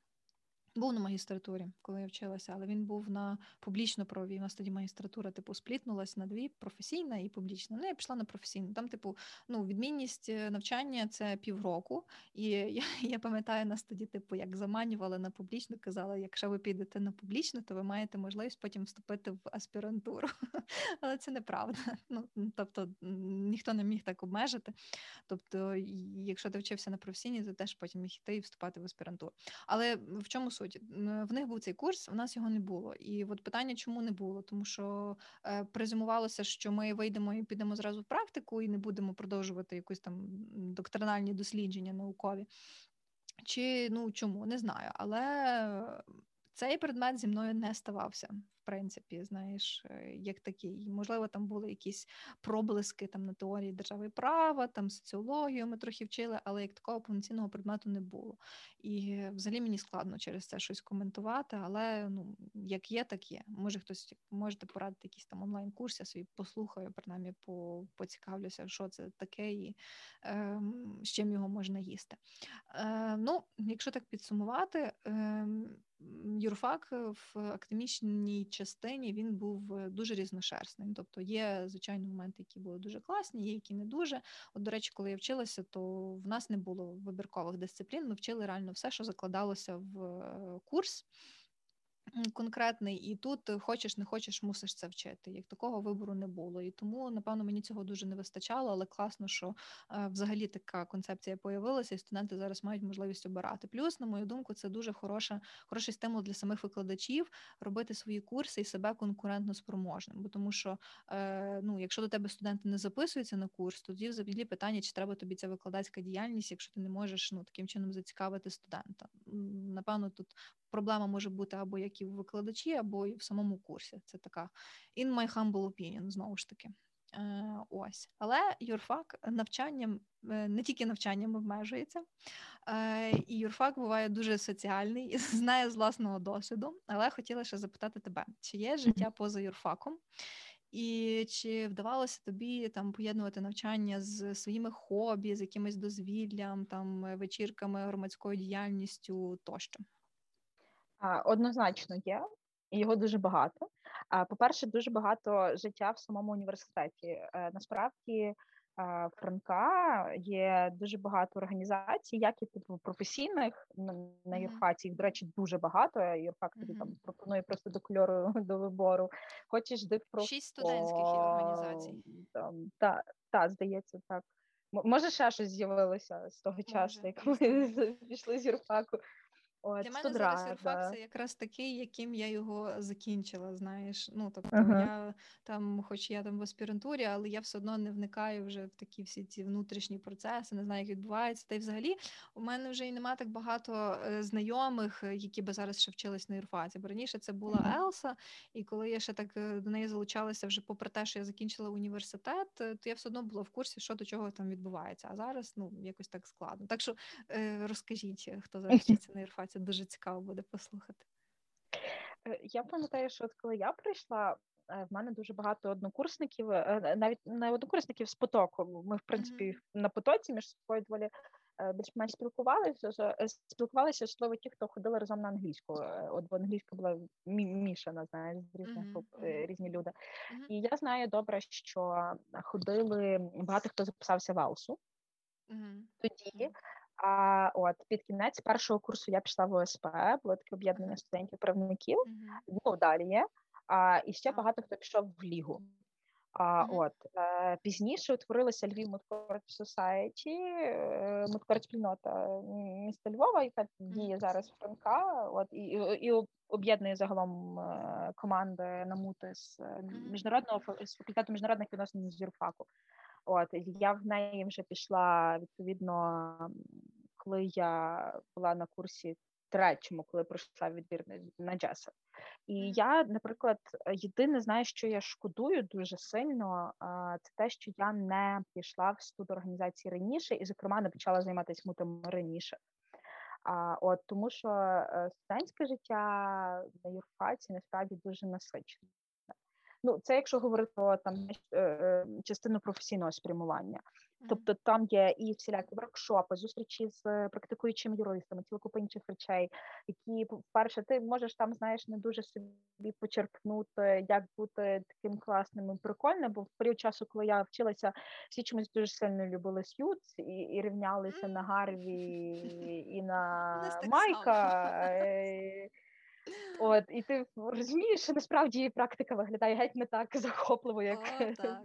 був на магістратурі, коли я вчилася, але він був на публічно-правовій. У нас тоді магістратура, типу, сплітнулась на дві, професійна і публічна. Ну, я пішла на професійну. Там, типу, ну, відмінність навчання – це півроку. І я, я пам'ятаю, нас тоді, типу, як заманювали на публічну, казали, якщо ви підете на публічну, то ви маєте можливість потім вступити в аспірантуру. Але це неправда. Ну, тобто, ніхто не міг так обмежити. Тобто, якщо ти вчився на професійній, то теж потім міг йти і вступати в аспірантуру. Але в чому суть? В них був цей курс, в нас його не було. І от питання, чому не було? Тому що е, презюмувалося, що ми вийдемо і підемо зразу в практику і не будемо продовжувати якісь там доктринальні дослідження наукові. Чи, ну, чому? Не знаю. Але цей предмет зі мною не ставався, в принципі, знаєш, як такий. Можливо, там були якісь проблиски там на теорії держави права, там соціологію ми трохи вчили, але як такого повноцінного предмету не було. І взагалі мені складно через це щось коментувати, але, ну, як є, так є. Може, хтось, можете порадити якісь там онлайн-курс, я собі послухаю, принаймні по, поцікавлюся, що це таке і е, з чим його можна їсти. Е, ну, якщо так підсумувати, е, юрфак в академічній частині, він був дуже різношерстний. Тобто є, звичайно, моменти, які були дуже класні, є, які не дуже. От, до речі, коли я вчилася, то в нас не було вибіркових дисциплін, ми вчили реально все, що закладалося в курс конкретний, і тут хочеш, не хочеш, мусиш це вчити. Як такого вибору не було. І тому, напевно, мені цього дуже не вистачало, але класно, що е, взагалі така концепція появилася, і студенти зараз мають можливість обирати. Плюс, на мою думку, це дуже хороша, хороший стимул для самих викладачів робити свої курси і себе конкурентно спроможним. Бо тому що, е, ну, якщо до тебе студенти не записуються на курс, тоді взагалі питання, чи треба тобі ця викладацька діяльність, якщо ти не можеш, ну, таким чином зацікавити студента. Напевно, тут проблема може бути або як і в викладачі, або і в самому курсі. Це така in my humble opinion, знову ж таки. Е, ось. Але юрфак навчанням, не тільки навчанням обмежується. Е, і юрфак буває дуже соціальний, і знає з власного досвіду. Але хотіла ще запитати тебе, чи є життя поза юрфаком? І чи вдавалося тобі там поєднувати навчання з своїми хобі, з якимось дозвіллям, там, вечірками, громадською діяльністю тощо? Однозначно є, і його дуже багато. По-перше, дуже багато життя в самому університеті. Насправді, в Франка є дуже багато організацій, як і типу професійних, на юрфаці, їх, до речі, дуже багато. Юрфак тобі там пропонує просто до кольору, до вибору. Хочеш, де про... Шість студентських організацій. Так, та, здається, так. Може, ще щось з'явилося з того часу, як ми пішли з юрфаку. От, для мене студра, зараз юрфак да. це якраз такий, яким я його закінчила, знаєш. Ну, тобто, uh-huh. я там, хоч я там в аспірантурі, але я все одно не вникаю вже в такі всі ці внутрішні процеси, не знаю, як відбувається. Та й взагалі у мене вже і нема так багато знайомих, які би зараз ще вчились на юрфаці. Бо раніше це була uh-huh. ЕЛСА, і коли я ще так до неї залучалася вже попри те, що я закінчила університет, то я все одно була в курсі, що до чого там відбувається. А зараз, ну, якось так складно. Так що розкажіть, хто зараз вчиться на юрфаці. Це дуже цікаво буде послухати. Я пам'ятаю, що от коли я прийшла, в мене дуже багато однокурсників, навіть не однокурсників з потоку. Ми, в принципі, mm-hmm. на потоці між собою доволі більш-менш спілкувалися, спілкувалися, особливо ті, хто ходили разом на англійську. От бо англійська була мішана, знаєш, з різних груп, mm-hmm. різні люди. Mm-hmm. І я знаю добре, що ходили, багато хто записався в АУСУ mm-hmm. тоді. А от під кінець першого курсу я пішла в ОСП, було таке об'єднання студентів-правників, mm-hmm. ну, далі є, а, і ще багато хто пішов в Лігу. А, mm-hmm. от, е, пізніше утворилася Львів Муткор Society, е, Муткор-спільнота міста Львова, яка діє зараз Франка, от, і, і, і об'єднує загалом е, команди намути з, міжнародного, з факультету міжнародних відносин з юрфаку. От, я в неї вже пішла, відповідно, коли я була на курсі третьому, коли пройшла відбір на Джесап. І я, наприклад, єдине, знаю, що я шкодую дуже сильно, це те, що я не пішла в студорганізації раніше і, зокрема, не почала займатися мутами раніше. А, от, тому що студентське життя на юрфаці насправді дуже насичене. Ну, це якщо говорити про там частину професійного спрямування. Тобто там є і всілякі воркшопи, зустрічі з практикуючими юристами, ціла купа інших речей, які, по-перше, ти можеш там, знаєш, не дуже собі почерпнути, як бути таким класним і прикольним, бо в період часу, коли я вчилася, всі чомусь дуже сильно любили Suits і, і рівнялися mm. на Гарві і на Майка. От, і ти розумієш, що насправді практика виглядає геть не так захопливо, як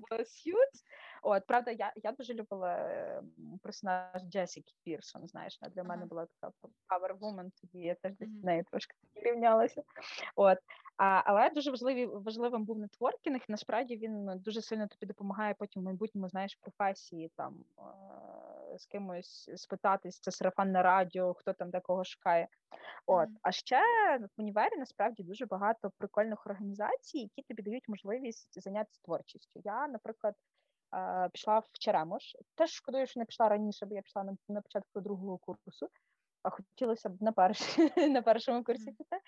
Suits. От, правда, я, я дуже любила персонаж Джесік Пірсон, знаєш, для uh-huh. мене була така power woman, тоді я теж десь uh-huh. нею трошки рівнялася. От. А, але дуже важливі, важливим був нетворкінг, насправді він дуже сильно тобі допомагає потім в майбутньому, знаєш, професії, там, з кимось спитатись, це сарафанне радіо, хто там де кого шукає. От. Mm-hmm. А ще в універі насправді дуже багато прикольних організацій, які тобі дають можливість зайнятися творчістю. Я, наприклад, пішла в Черемиш. Теж шкодую, що не пішла раніше, бо я пішла на, на початку другого курсу, а хотілося б на, перш... на першому курсі піти.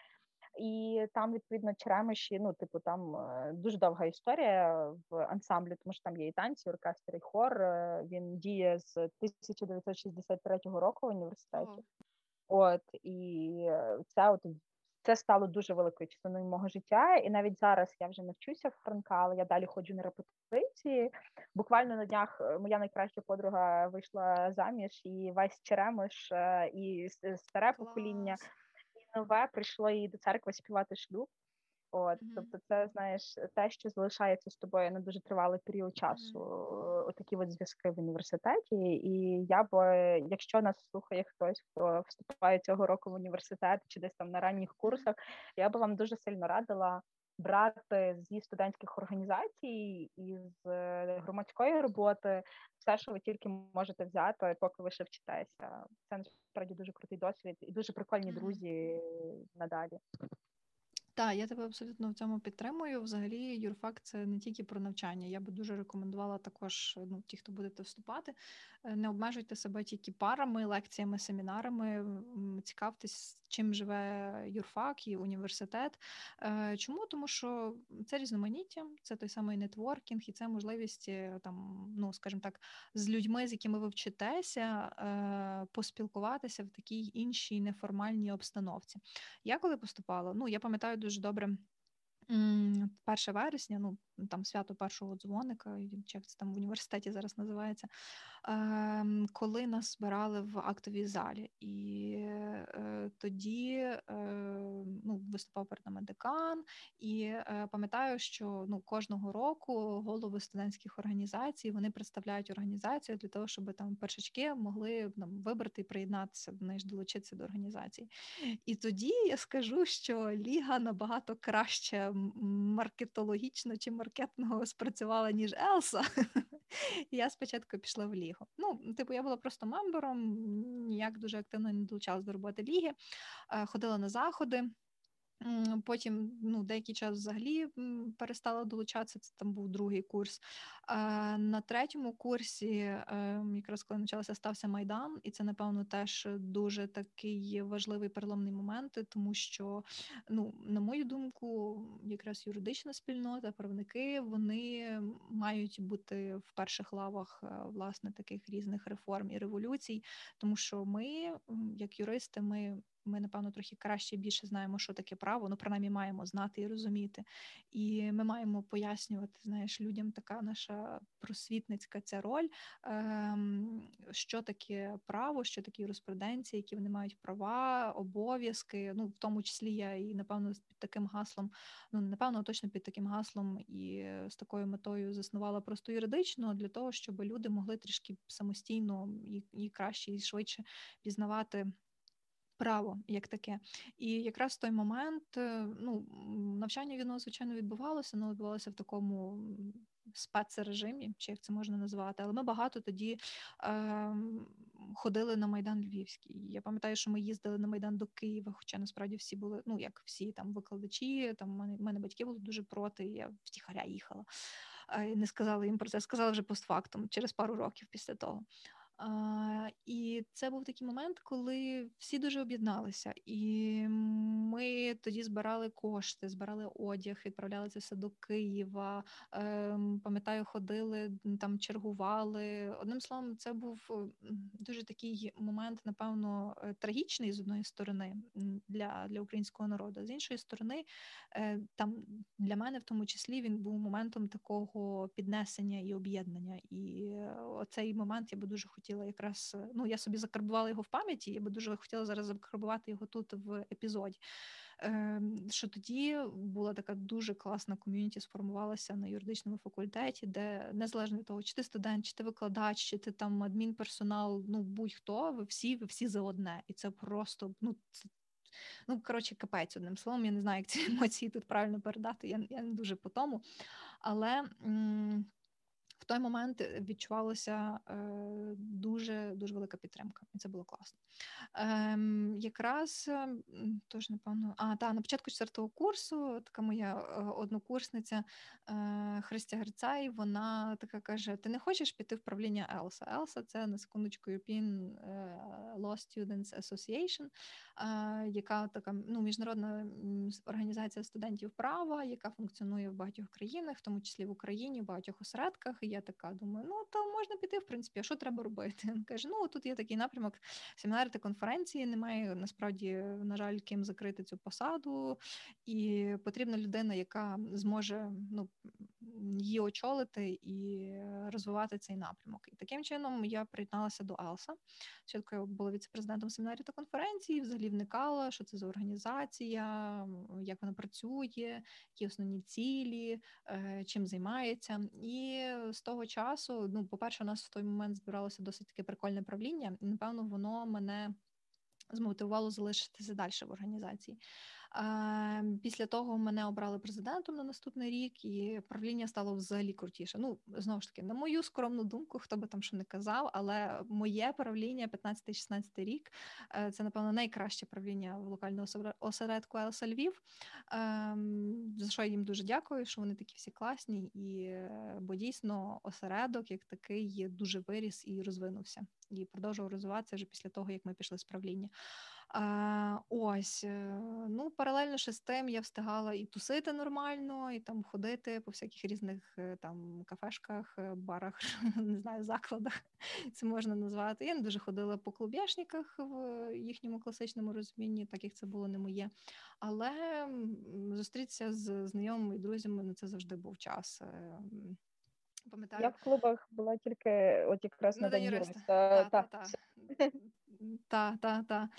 І там, відповідно, Черемиші, ну, типу, там дуже довга історія в ансамблі, тому що там є і танці, і оркестр, і хор. Він діє з тисяча дев'ятсот шістдесят третього року в університеті. Mm. От, і це, от, це стало дуже великою частиною мого життя. І навіть зараз я вже навчуся в Франка, але я далі ходжу на репетиції. Буквально на днях моя найкраща подруга вийшла заміж, і весь Черемиш, і старе Клас. покоління. Нове прийшло їй до церкви співати шлюб. От, mm-hmm. тобто це, знаєш, те, що залишається з тобою на дуже тривалий період часу. Mm-hmm. Отакі от зв'язки в університеті. І я б, якщо нас слухає хтось, хто вступає цього року в університет чи десь там на ранніх курсах, я би вам дуже сильно радила брати зі студентських організацій і з громадської роботи все, що ви тільки можете взяти, поки ви ще вчитеся. Це насправді дуже крутий досвід і дуже прикольні друзі надалі. Так, я тебе абсолютно в цьому підтримую. Взагалі, юрфак – це не тільки про навчання. Я би дуже рекомендувала також, ну, ті, хто будете вступати, не обмежуйте себе тільки парами, лекціями, семінарами, цікавтесь, чим живе юрфак і університет. Чому? Тому що це різноманіття, це той самий нетворкінг, і це можливість, там, ну, скажімо так, з людьми, з якими ви вчитеся, поспілкуватися в такій іншій неформальній обстановці. Я коли поступала, ну, я пам'ятаю дуже добре перше вересня, ну, там свято першого дзвоника, як це там в університеті зараз називається, коли нас збирали в актовій залі. І тоді, ну, виступав перед нами декан, і пам'ятаю, що, ну, кожного року голови студентських організацій, вони представляють організацію для того, щоб там першачки могли там вибрати і приєднатися, долучитися до організації. І тоді я скажу, що Ліга набагато краще маркетологічно чи маркетного спрацювала, ніж ЕЛСА. Я спочатку пішла в Лігу. Ну, типу, я була просто мембером, ніяк дуже активно не долучалась до роботи Ліги, ходила на заходи. Потім, ну, деякий час взагалі перестала долучатися, це там був другий курс. На третьому курсі, якраз коли почалося, стався Майдан, і це, напевно, теж дуже такий важливий переломний момент, тому що, ну, на мою думку, якраз юридична спільнота, правники, вони мають бути в перших лавах, власне, таких різних реформ і революцій, тому що ми, як юристи, ми... Ми, напевно, трохи краще, більше знаємо, що таке право, ну, принаймні, маємо знати і розуміти. І ми маємо пояснювати, знаєш, людям така наша просвітницька ця роль, що таке право, що таке юриспруденція, які вони мають права, обов'язки. Ну, в тому числі я і, напевно, під таким гаслом, ну, напевно, точно під таким гаслом і з такою метою заснувала просто юридично, для того, щоб люди могли трішки самостійно і, і краще, і швидше пізнавати право як таке. І якраз в той момент, ну, навчання від нас, звичайно, відбувалося, але відбувалося в такому спецрежимі, чи як це можна назвати, але ми багато тоді е, ходили на Майдан Львівський. Я пам'ятаю, що ми їздили на Майдан до Києва, хоча насправді всі були, ну, як всі, там, викладачі, там, в мене, мене батьки були дуже проти, я втіхаря їхала. Е, не сказала їм про це, сказала вже постфактум, через пару років після того. Uh, і це був такий момент, коли всі дуже об'єдналися, і ми тоді збирали кошти, збирали одяг, відправляли це все до Києва, uh, пам'ятаю, ходили, там чергували. Одним словом, це був дуже такий момент, напевно, трагічний, з одної сторони, для, для українського народу, з іншої сторони, там для мене в тому числі він був моментом такого піднесення і об'єднання, і оцей момент я би дуже хотіла хотіла якраз, ну, я собі закарбувала його в пам'яті, я би дуже хотіла зараз закарбувати його тут в епізоді. Е, що тоді була така дуже класна ком'юніті, сформувалася на юридичному факультеті, де незалежно від того, чи ти студент, чи ти викладач, чи ти там адмінперсонал, ну, будь-хто, ви всі, ви всі за одне. І це просто, ну, це, ну, коротше, капець, одним словом. Я не знаю, як ці емоції тут правильно передати, я, я не дуже по тому, але... М- В той момент відчувалася дуже-дуже велика підтримка, і це було класно. Ем, якраз, тож, напевно, а, та, на початку четвертого курсу така моя однокурсниця е, Христя Герцай, вона така каже, ти не хочеш піти в правління ЕЛСА? ЕЛСА – це, на секундочку, European Law Students Association, е, яка така, ну, міжнародна організація студентів права, яка функціонує в багатьох країнах, в тому числі в Україні, в багатьох осередках. Я така думаю, ну, то можна піти, в принципі, а що треба робити? Він каже, ну, тут є такий напрямок семінари та конференції, немає, насправді, на жаль, ким закрити цю посаду, і потрібна людина, яка зможе, ну, її очолити і розвивати цей напрямок. І таким чином я приєдналася до ЕЛСА. Спочатку я була віце-президентом семінарів та конференції, взагалі вникала, що це за організація, як вона працює, які основні цілі, чим займається. І з того часу, ну, по-перше, у нас в той момент збиралося досить таке прикольне правління, і, напевно, воно мене змотивувало залишитися далі в організації. Після того мене обрали президентом на наступний рік, і правління стало взагалі крутіше. Ну, знову ж таки, на мою скромну думку, хто би там що не казав, але моє правління, п'ятнадцятий-шістнадцятий рік, це, напевно, найкраще правління в локальному осередку ЕЛСА Львів, за що я їм дуже дякую, що вони такі всі класні, і, бо дійсно осередок як такий дуже виріс і розвинувся, і продовжував розвиватися вже після того, як ми пішли з правління. Ось, ну, паралельно ще з тим я встигала і тусити нормально, і там ходити по всяких різних там кафешках, барах, не знаю, закладах, це можна назвати. Я не дуже ходила по клуб'яшниках в їхньому класичному розумінні, так як це було не моє. Але зустрітися з знайомими і друзями, ну, це завжди був час. Пам'ятаю. Я в клубах була тільки от якраз на День юриста. Та, та, та. Та, та, та.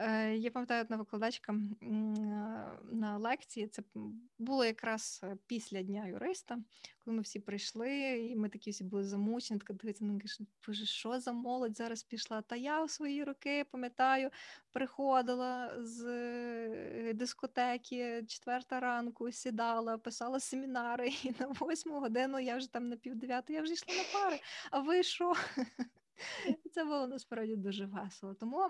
Е, я пам'ятаю, одна викладачка на лекції, це було якраз після Дня юриста, коли ми всі прийшли, і ми такі всі були замучені, така дивиться, ну, каже, боже, що за молодь зараз пішла? Та я у свої роки, пам'ятаю, приходила з дискотеки, четверта ранку, сідала, писала семінари, і на восьму годину я вже там на пів дев'яту, я вже йшла на пари, а ви що? Це було насправді дуже весело. Тому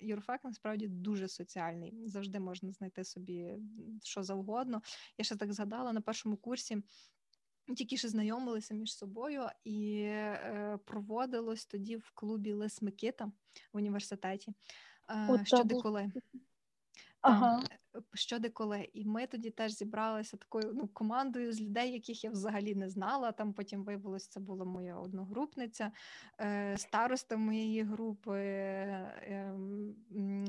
юрфак насправді дуже соціальний. Завжди можна знайти собі що завгодно. Я ще так згадала, на першому курсі тільки ще знайомилися між собою, і проводилось тоді в клубі Лес Микита в університеті. От щодеколи. Ага. Щодеколи. І ми тоді теж зібралися такою, ну, командою з людей, яких я взагалі не знала. Там потім виявилось, це була моя одногрупниця, староста моєї групи,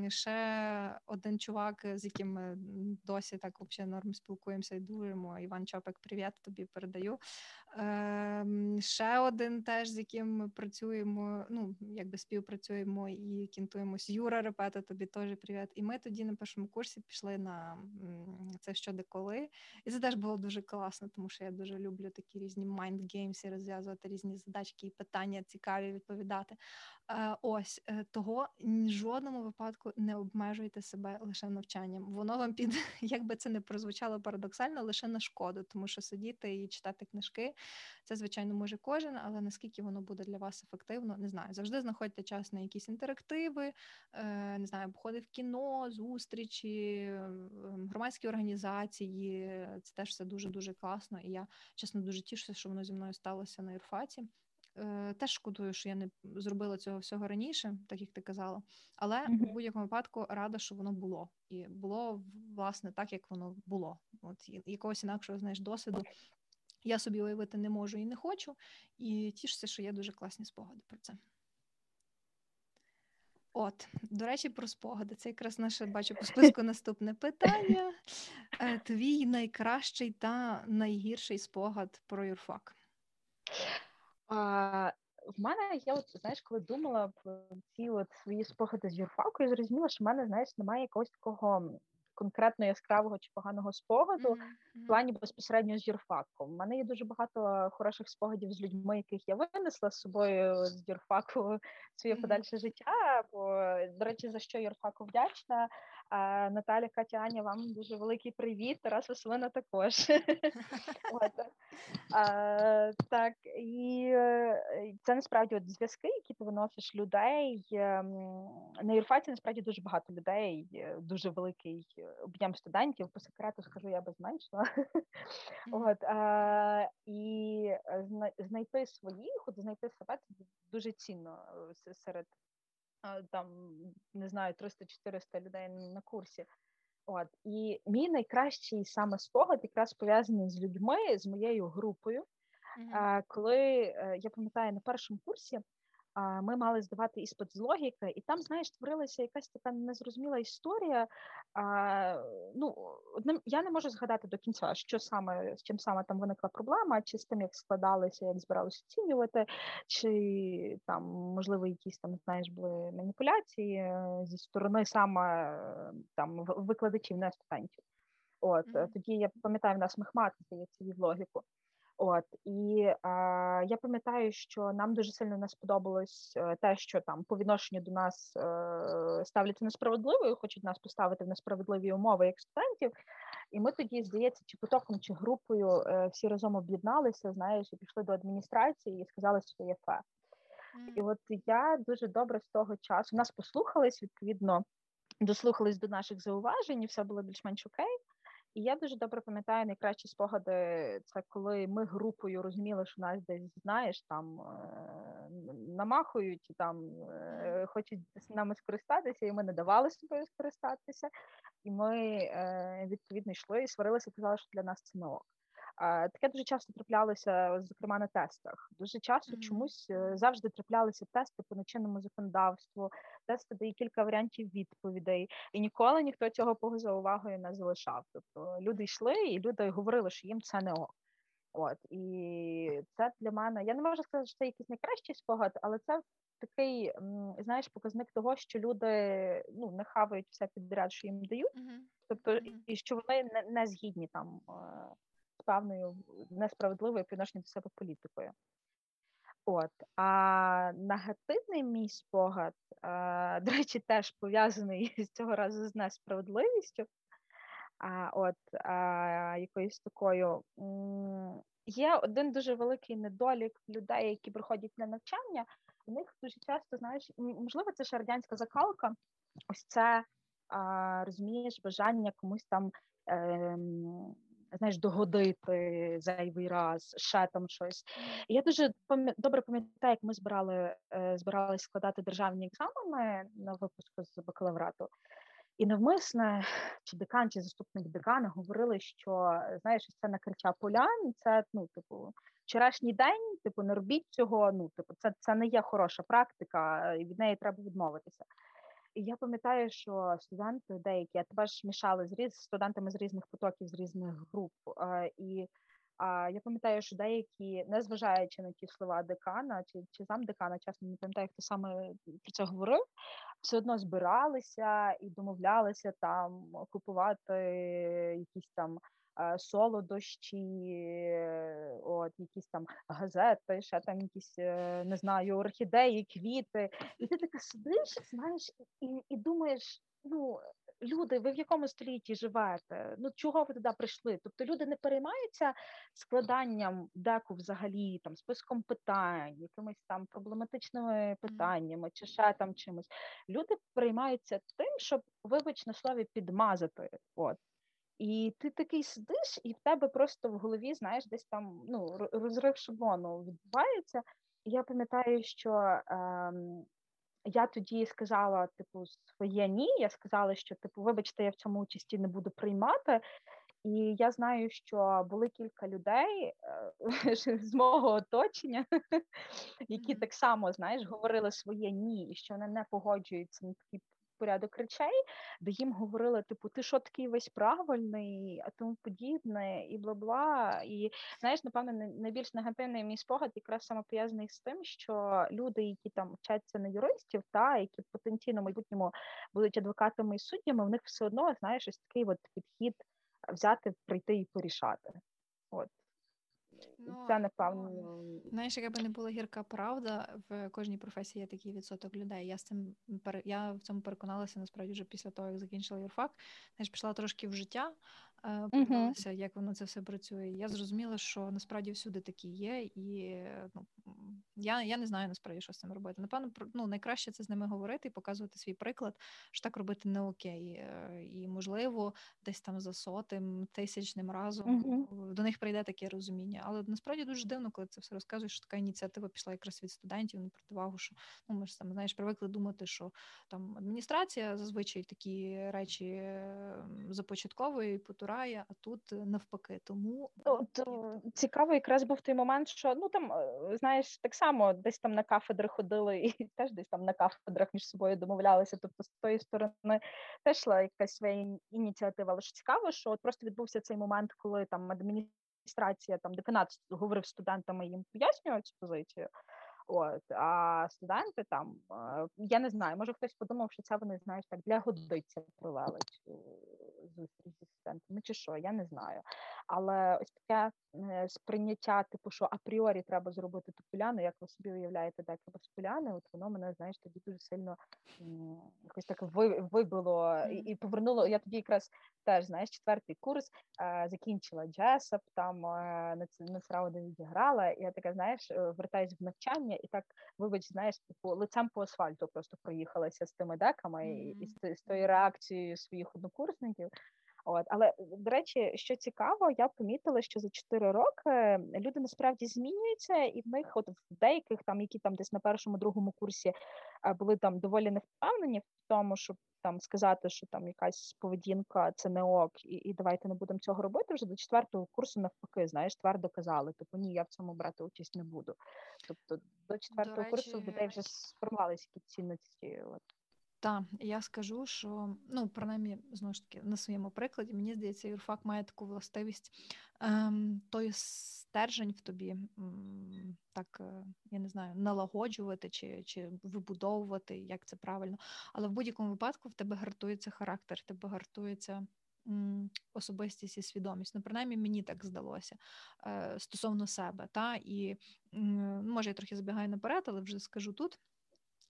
ще один чувак, з яким ми досі так взагалі норм спілкуємося і дружимо. Іван Чопик, привіт, тобі передаю. Ще один теж, з яким ми працюємо, ну, якби співпрацюємо і кінтуємось. Юра Репета, тобі теж привіт. І ми тоді на першому курсі пішли на це щодеколи. І це теж було дуже класно, тому що я дуже люблю такі різні майндгеймси, розв'язувати різні задачки і питання цікаві відповідати. Ось, того в жодному випадку не обмежуйте себе лише навчанням. Воно вам піде, як би це не прозвучало парадоксально, лише на шкоду, тому що сидіти і читати книжки, це, звичайно, може кожен, але наскільки воно буде для вас ефективно, не знаю. Завжди знаходьте час на якісь інтерактиви, не знаю, походи в кіно, зустрічі, громадські організації, це теж все дуже-дуже класно, і я, чесно, дуже тішуся, що воно зі мною сталося на юрфаці. Е, теж шкодую, що я не зробила цього всього раніше, так як ти казала, але mm-hmm. у будь-якому випадку рада, що воно було. І було, власне, так, як воно було. От, якогось інакшого, знаєш, досвіду я собі уявити не можу і не хочу, і тішуся, що є дуже класні спогади про це. От, до речі, про спогади. Це якраз наше, бачу, по списку наступне питання. Твій найкращий та найгірший спогад про юрфак? А, в мене, я от, знаєш, коли думала про ці от свої спогади з юрфаку, я зрозуміла, що в мене, знаєш, немає якогось такого конкретно яскравого чи поганого спогаду mm-hmm. в плані безпосередньо з юрфаком. У мене є дуже багато хороших спогадів з людьми, яких я винесла з собою з юрфаку своє mm-hmm. подальше життя. Бо, до речі, за що юрфаку вдячна. А, Наталя, Катя, Аня, вам дуже великий привіт. Тарас Василина також. От. А, так, і це насправді от зв'язки, які ти виносиш людей. На юрфаці насправді дуже багато людей, дуже великий об'єм студентів, по секрету скажу, я би зменшила. От, а, і знайти своїх, от знайти себе дуже цінно серед, там, не знаю, триста-чотириста людей на курсі. От, і мій найкращий саме спогад якраз пов'язаний з людьми, з моєю групою. Mm-hmm. А, коли, я пам'ятаю, на першому курсі ми мали здавати іспит з логіки, і там, знаєш, творилася якась така незрозуміла історія. А, ну, я не можу згадати до кінця, що саме, з чим саме там виникла проблема, чи з тим, як складалися, як збиралися оцінювати, чи там, можливо, якісь там, знаєш, були маніпуляції зі сторони саме там викладачів, не студентів. От, mm-hmm. тоді, я пам'ятаю, в нас мехмат, здається, вів логіку. От, і е, я пам'ятаю, що нам дуже сильно не сподобалось те, що там по відношенню до нас е, ставляться несправедливо, хочуть нас поставити в несправедливі умови як студентів. І ми тоді, здається, чи потоком, чи групою е, всі разом об'єдналися, знаєш, і пішли до адміністрації і сказали, що є фе. І от я дуже добре з того часу, нас послухались, відповідно, дослухались до наших зауважень, і все було більш-менш окей. І я дуже добре пам'ятаю найкращі спогади, це коли ми групою розуміли, що нас десь, знаєш, там намахують, там хочуть нами скористатися, і ми не давали собою скористатися. І ми, відповідно, йшли і сварилися, і казали, що для нас це не ок. Таке дуже часто траплялося, зокрема, на тестах. Дуже часто mm-hmm. чомусь завжди траплялися тести по чинному законодавству, тести, де є кілька варіантів відповідей. І ніколи ніхто цього поза увагою не залишав. Тобто люди йшли, і люди говорили, що їм це не ок. От. І це для мене... Я не можу сказати, що це якийсь найкращий спогад, але це такий, знаєш, показник того, що люди, ну, не хавають все підряд, що їм дають. Mm-hmm. Тобто, mm-hmm. і що вони не, не згідні там... певною несправедливою відношенням до себе політикою. От. А негативний мій спогад, а, до речі, теж пов'язаний з цього разу з несправедливістю, а, от, а, якоюсь такою. М- є один дуже великий недолік людей, які приходять на навчання, у них дуже часто, знаєш, можливо, це ще радянська закалка, ось це, а, розумієш, бажання комусь там... Е- знаєш, догодити зайвий раз, ще там щось. І я дуже пам'ят... добре пам'ятаю, як ми збирали, збиралися складати державні екзамени на випуску з бакалаврату. І навмисне, чи декан, чи заступник декана говорили, що, знаєш, це накриття полян, це, ну, типу, вчорашній день, типу, не робіть цього, ну, типу, це, це не є хороша практика, і від неї треба відмовитися. І я пам'ятаю, що студенти деякі, я тебе ж мішала з різ, студентами з різних потоків, з різних груп, і я пам'ятаю, що деякі, незважаючи на ті слова декана, чи, чи замдекана, чесно, не пам'ятаю, хто саме про це говорив, все одно збиралися і домовлялися там купувати якісь там солодощі, от, якісь там газети, ще там якісь, не знаю, орхідеї, квіти. І ти така сидиш, знаєш, і, і думаєш, ну, люди, ви в якому столітті живете? Ну, чого ви туди прийшли? Тобто люди не переймаються складанням деку взагалі, там, списком питань, якимись там проблематичними питаннями, чи ще там чимось. Люди переймаються тим, щоб, вибач на слові, підмазати, от. І ти такий сидиш, і в тебе просто в голові, знаєш, десь там, ну, розрив шаблону відбувається. І я пам'ятаю, що ем, я тоді сказала, типу, своє ні, я сказала, що, типу, вибачте, я в цьому участі не буду приймати. І я знаю, що були кілька людей з мого оточення, які так само, знаєш, говорили своє ні, і що вони не погоджуються на такі порядок речей, де їм говорили, типу, ти що такий весь правильний, а тому подібне, і бла-бла. І, знаєш, напевно, найбільш негативний мій спогад якраз саме пов'язаний з тим, що люди, які там вчаться на юристів, та, які потенційно в майбутньому будуть адвокатами і суддями, в них все одно, знаєш, ось такий от підхід взяти, прийти і порішати. От. Ну, це, напевно... Знаєш, якби не була гірка правда, в кожній професії є такий відсоток людей. Я, з цим, я в цьому переконалася, насправді, вже після того, як закінчила юрфак. Знаєш, пішла трошки в життя, подивилася, uh-huh. як воно це все працює. Я зрозуміла, що насправді всюди такі є. І ну, я, я не знаю, насправді, що з цим робити. Напевно, ну, найкраще це з ними говорити і показувати свій приклад, що так робити не окей. І, можливо, десь там за сотим, тисячним разом uh-huh. до них прийде таке розуміння. Але насправді дуже дивно, коли це все розказуєш, що така ініціатива пішла якраз від студентів, на противагу, що, ну, ми ж там, знаєш, привикли думати, що там адміністрація зазвичай такі речі започатковує і потурає, а тут навпаки. Тому ну, цікаво якраз був той момент, що, ну, там, знаєш, так само десь там на кафедри ходили і теж десь там на кафедрах між собою домовлялися, тобто з тої сторони теж йшла якась своя ініціатива. Але що цікаво, що от просто відбувся цей момент, коли там адміністрація Адміністрація, там, деканат говорив з студентами, їм пояснював цю позицію. От, а студенти там, я не знаю, може хтось подумав, що це вони, знаєш, так, для годиться провели зустріч зі студентами, чи що, я не знаю. Але ось таке сприйняття, типу, що апріорі треба зробити ту поляну, як ви собі уявляєте, де треба з поляни, от воно мене, знаєш, тоді дуже сильно якось так вибило і повернуло. Я тоді якраз теж, знаєш, четвертий курс, закінчила Джесап, там на сраводи відіграла, і я така, знаєш, вертаюсь в навчання, і так, вибач, знаєш, типу, лицем по асфальту просто проїхалася з тими деками mm-hmm. і, і з, з тою реакцією своїх однокурсників. От, але, до речі, що цікаво, я помітила, що за чотири роки люди насправді змінюються, і в них, от в деяких, там, які там десь на першому-другому курсі були там доволі невпевнені в тому, щоб там сказати, що там якась поведінка, це не ок, і, і давайте не будемо цього робити, вже до четвертого курсу навпаки, знаєш, твердо казали, типу, ні, я в цьому брати участь не буду. Тобто до четвертого до речі... курсу в людей вже сформувалися якісь цінності, от. Так, я скажу, що, ну, принаймні, знову ж таки, на своєму прикладі, мені здається, юрфак має таку властивість, ем, той стержень в тобі, ем, так, я не знаю, налагоджувати чи, чи вибудовувати, як це правильно, але в будь-якому випадку в тебе гартується характер, в тебе гартується особистість і свідомість. Ну, принаймні, мені так здалося е, стосовно себе, та, і, е, може, я трохи забігаю наперед, але вже скажу тут,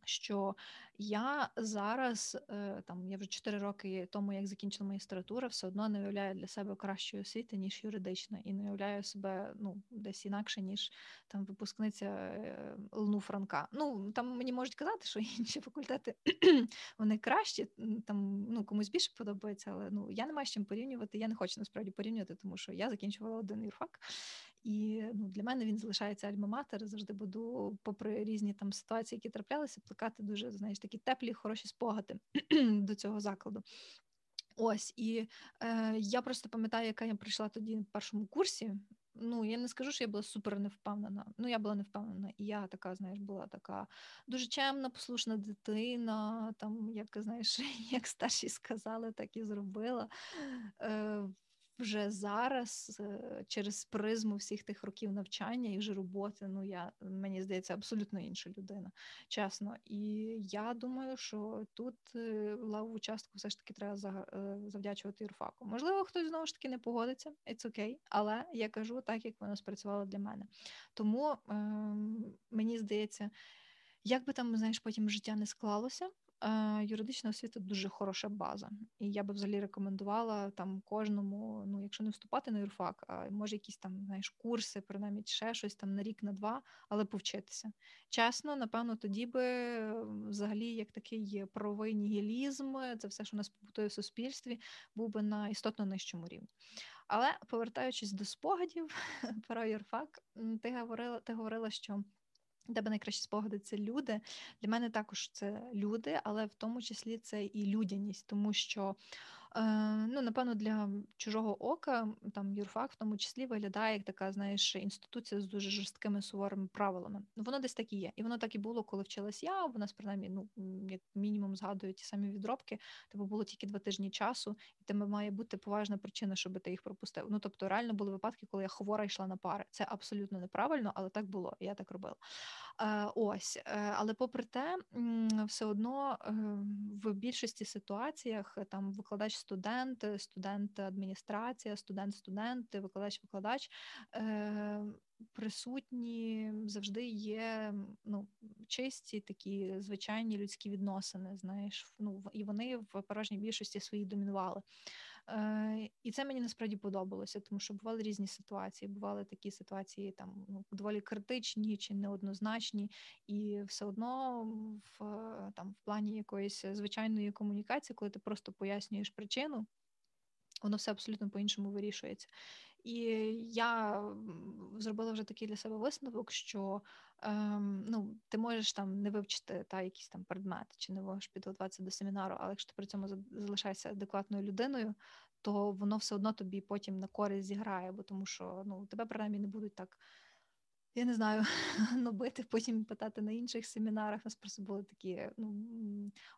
що я зараз, там, я вже чотири роки тому, як закінчила магістратуру, все одно не уявляю для себе кращої освіти, ніж юридична, і не уявляю себе, ну, десь інакше, ніж там випускниця ЛНУ Франка. Ну, там мені можуть казати, що інші факультети, вони кращі, там, ну, комусь більше подобається, але, ну, я не маю з чим порівнювати, я не хочу, насправді, порівнювати, тому що я закінчувала один юрфак, і, ну, для мене він залишається альма-матер, завжди буду, попри різні там ситуації, які траплялися, плекати дуже, знаєш, такі теплі, хороші спогади до цього закладу. Ось, і е, я просто пам'ятаю, яка я прийшла тоді в першому курсі. Ну, я не скажу, що я була супер невпевнена. Ну, я була невпевнена, і я така, знаєш, була така дуже чемна, послушна дитина, там, як, знаєш, як старші сказали, так і зробила. Е, Вже зараз, через призму всіх тих років навчання і вже роботи, ну, я, мені здається, абсолютно інша людина, чесно. І я думаю, що тут лаву частку все ж таки треба завдячувати юрфаку. Можливо, хтось, знову ж таки, не погодиться, it's okay, але я кажу так, як воно спрацювало для мене. Тому, е-м, мені здається, як би там, знаєш, потім життя не склалося, юридична освіта дуже хороша база. І я би взагалі рекомендувала там кожному, ну, якщо не вступати на юрфак, а може якісь там, знаєш, курси, принаймні ще щось там на рік, на два, але повчитися. Чесно, напевно, тоді би взагалі як такий правовий нігілізм, це все, що у нас побутує в суспільстві, був би на істотно нижчому рівні. Але, повертаючись до спогадів про юрфак, ти говорила, ти говорила, що тебе найкращі спогади – це люди. Для мене також це люди, але в тому числі це і людяність, тому що, ну, напевно, для чужого ока, там, юрфак в тому числі виглядає як така, знаєш, інституція з дуже жорсткими, суворими правилами. Воно десь так і є. І воно так і було, коли вчилась я, в нас, принаймні, ну, як мінімум, згадую ті самі відробки, тобі було тільки два тижні часу, і тебе має бути поважна причина, щоб ти їх пропустив. Ну, тобто, реально були випадки, коли я хвора йшла на пари. Це абсолютно неправильно, але так було, я так робила. Ось, але попри те, все одно в більшості ситуаціях там викладач-студент, студент-адміністрація, студент-студент, викладач-викладач присутні, завжди є, ну, чисті такі звичайні людські відносини, знаєш, ну, і вони в переважній більшості своїй домінували. Е, і це мені насправді подобалося, тому що бували різні ситуації, бували такі ситуації там, ну, доволі критичні чи неоднозначні, і все одно в, там, в плані якоїсь звичайної комунікації, коли ти просто пояснюєш причину, воно все абсолютно по-іншому вирішується. І я зробила вже такий для себе висновок, що ем, ну, ти можеш там не вивчити та, якийсь там предмет, чи не можеш підготуватися до семінару, але якщо ти при цьому залишаєшся адекватною людиною, то воно все одно тобі потім на користь зіграє, бо тому що, ну, тебе принаймні не будуть так, я не знаю, нобити, потім питати на інших семінарах. У нас просто були такі, ну,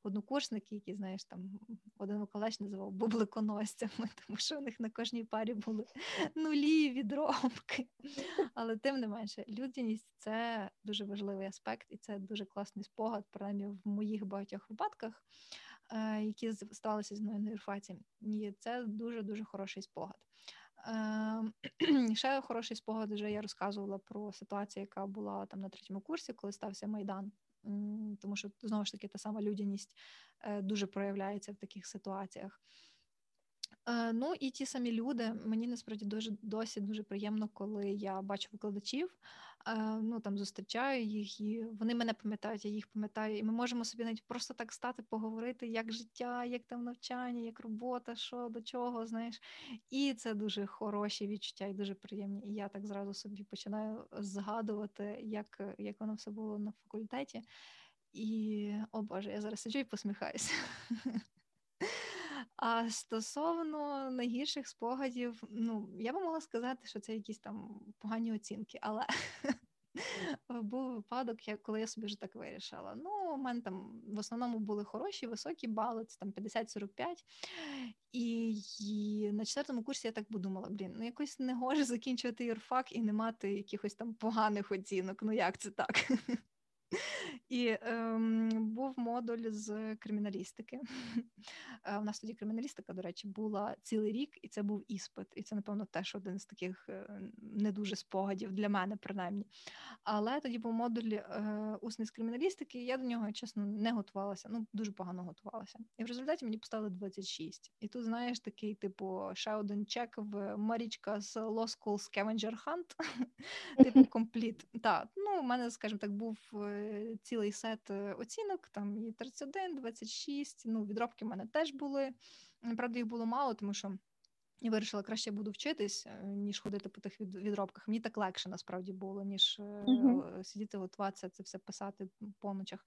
однокурсники, які, знаєш, там, один викладач називав бубликоносцями, тому що у них на кожній парі були нулі відробки. Але тим не менше, людяність – це дуже важливий аспект, і це дуже класний спогад, принаймні в моїх багатьох випадках, які сталися з мною на юрфаці. І це дуже-дуже хороший спогад. Ще хороший спогад, вже я розказувала про ситуацію, яка була там на третьому курсі, коли стався Майдан, тому що, знову ж таки, та сама людяність дуже проявляється в таких ситуаціях. Ну і ті самі люди. Мені насправді дуже досі дуже приємно, коли я бачу викладачів, ну там зустрічаю їх, і вони мене пам'ятають, я їх пам'ятаю. І ми можемо собі навіть просто так стати, поговорити, як життя, як там навчання, як робота, що до чого, знаєш. І це дуже хороші відчуття і дуже приємні. І я так зразу собі починаю згадувати, як, як воно все було на факультеті. І, о Боже, я зараз сиджу і посміхаюся. А стосовно найгірших спогадів, ну, я би могла сказати, що це якісь там погані оцінки, але був випадок, коли я собі вже так вирішила. Ну, у мене там в основному були хороші, високі бали, це там п'ятдесят сорок п'ять, і, і на четвертому курсі я так подумала, блін, ну якось не гоже закінчувати юрфак і не мати якихось там поганих оцінок, ну як це так? І ем, був модуль з криміналістики. У нас тоді криміналістика, до речі, була цілий рік, і це був іспит. І це, напевно, теж один з таких не дуже спогадів для мене, принаймні. Але тоді був модуль е, усний з криміналістики, і я до нього, чесно, не готувалася. Ну, дуже погано готувалася. І в результаті мені поставили двадцять шість. І тут, знаєш, такий, типу, ще один чек в Марічка з Law School Scavenger Hunt. Типу, компліт. Так, ну, у мене, скажімо так, був цілий сет оцінок, там і тридцять один, двадцять шість, ну, відробки в мене теж були, правда, їх було мало, тому що я вирішила, краще буду вчитись, ніж ходити по тих відробках. Мені так легше, насправді, було, ніж mm-hmm. сидіти, готуватися, це все писати по ночах.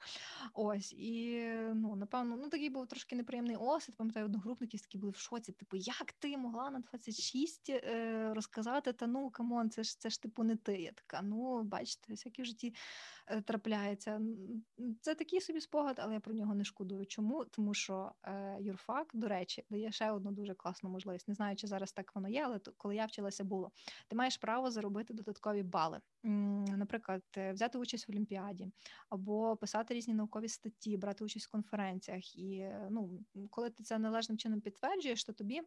Ось, і, ну, напевно, ну, такий був трошки неприємний осід, пам'ятаю, одногрупники такі були в шоці, типу, як ти могла на двадцять шість е, розказати, та ну, камон, це ж, це ж, типу, не ти. Я така, ну, бачите, всякі в житті е, трапляється. Це такий собі спогад, але я про нього не шкодую. Чому? Тому що е, юрфак, до речі, дає ще одну дуже класну можливість, не знаю, чи зараз так воно є, але коли я вчилася, було. Ти маєш право заробити додаткові бали. Наприклад, взяти участь в Олімпіаді, або писати різні наукові статті, брати участь в конференціях. І, ну, коли ти це належним чином підтверджуєш, то тобі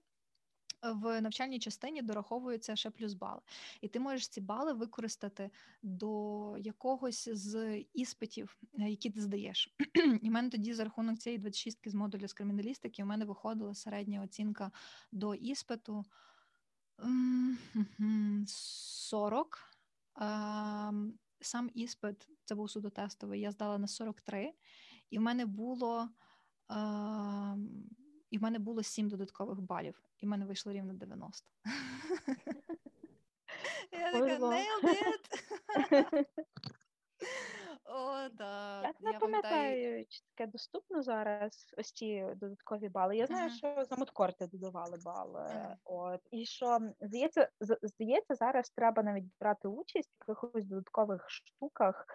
в навчальній частині дораховуються ще плюс бали. І ти можеш ці бали використати до якогось з іспитів, які ти здаєш. І в мене тоді за рахунок цієї двадцять шістки з модулю з криміналістики у мене виходила середня оцінка до іспиту сорок. Сам іспит, це був судотестовий, я здала на сорок три. І в мене було... І в мене було сім додаткових балів, і в мене вийшло рівно дев'яносто. Я така, nailed it! О, так. Я не пам'ятаю, чи таке доступно зараз, ось ці додаткові бали. Я знаю, що за Муткор ти додавали бали. І що, здається, зараз треба навіть брати участь в якихось додаткових штуках,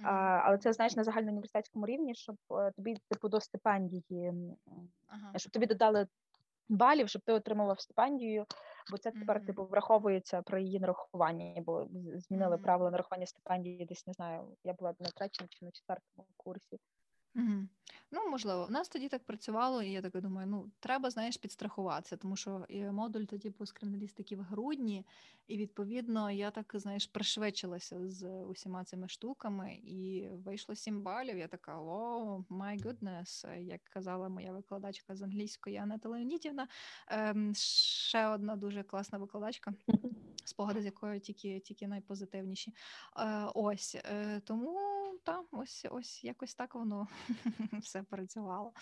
Uh-huh. але це, знаєш, на загальноуніверситетському рівні, щоб тобі, типу, до стипендії, uh-huh. щоб тобі додали балів, щоб ти отримала стипендію, бо це тепер, uh-huh. типу, враховується при її нарахуванні, бо змінили uh-huh. правила нарахування стипендії, десь, не знаю, я була на третьому чи на четвертому курсі. Угу. Ну, можливо. В нас тоді так працювало, і я так думаю, ну, треба, знаєш, підстрахуватися, тому що модуль тоді був з криміналістики в грудні, і, відповідно, я так, знаєш, пришвидшилася з усіма цими штуками, і вийшло сім балів, я така, о, my goodness, як казала моя викладачка з англійської Анна Леонідівна, ем, ще одна дуже класна викладачка, спогади з якою тільки, тільки найпозитивніші. Е, ось, е, тому... Та, ось, ось якось так воно все працювало.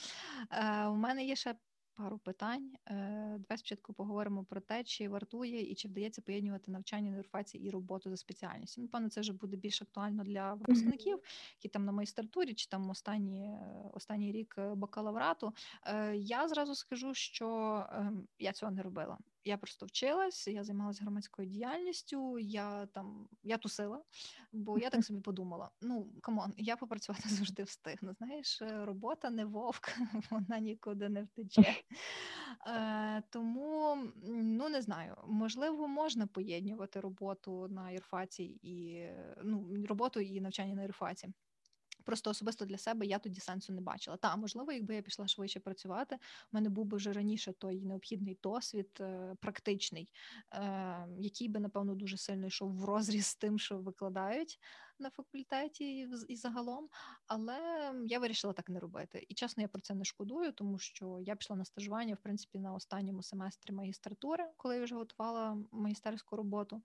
Е, у мене є ще пару питань. Е, давай спочатку поговоримо про те, чи вартує і чи вдається поєднувати навчання на юрфаці і роботу за спеціальністю. Напевно, це вже буде більш актуально для випускників, які там на магістратурі, чи там останні, останній рік бакалаврату. Е, я зразу скажу, що е, я цього не робила. Я просто вчилась, я займалася громадською діяльністю, я там, я тусила, бо я так собі подумала, ну, камон, я попрацювати завжди встигну, знаєш, робота не вовк, вона нікуди не втече. Е, тому, ну, не знаю, можливо, можна поєднувати роботу на юрфаці і, ну, роботу і навчання на юрфаці. Просто особисто для себе я тоді сенсу не бачила. Та, можливо, якби я пішла швидше працювати, в мене був би вже раніше той необхідний досвід практичний, який би, напевно, дуже сильно йшов в розріз з тим, що викладають. на факультеті і загалом, але я вирішила так не робити. І чесно, я про це не шкодую, тому що я пішла на стажування, в принципі, на останньому семестрі магістратури, коли я вже готувала магістерську роботу.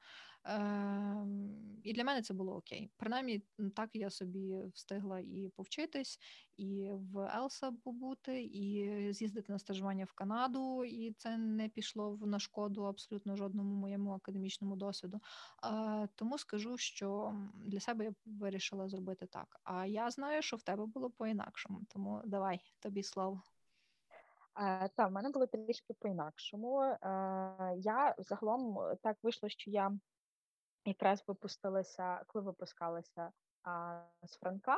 І для мене це було окей. Принаймні, так я собі встигла і повчитись, і в ЕЛСА побути, і з'їздити на стажування в Канаду, і це не пішло на шкоду абсолютно жодному моєму академічному досвіду. Тому скажу, що для себе я вирішила зробити так. А я знаю, що в тебе було по-інакшому, тому давай, тобі слово. Так, в мене було трішки по-інакшому. Я загалом так вийшло, що я якраз випустилася, коли випускалася з Франка,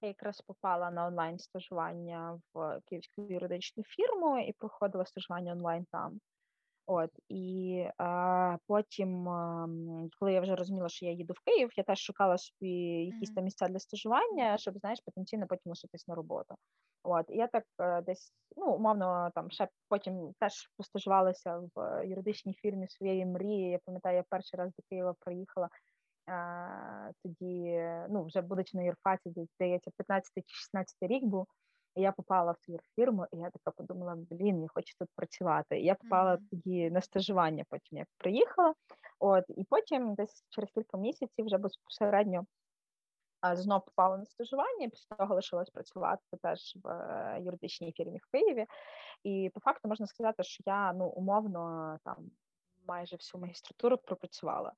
я якраз попала на онлайн-стажування в Київську юридичну фірму і проходила стажування онлайн там. От, і е, потім, е, коли я вже розуміла, що я їду в Київ, я теж шукала собі якісь там місця для стажування, щоб, знаєш, потенційно потім лишитись на роботу. От, і я так е, десь, ну, умовно, там, ще потім теж постажувалася в юридичній фірмі своєї мрії. Я пам'ятаю, я перший раз до Києва приїхала, е, тоді, ну, вже будучи на юрфаці, здається, п'ятнадцятий чи шістнадцятий рік був. І я попала в цю фірму, і я така подумала, блін, я хочу тут працювати. І я попала mm-hmm. тоді на стажування, потім як приїхала. От, і потім десь через кілька місяців вже безпосередньо а, знов попала на стажування, і після того лишилась працювати теж в е, юридичній фірмі в Києві. І по факту можна сказати, що я, ну, умовно, там майже всю магістратуру пропрацювала.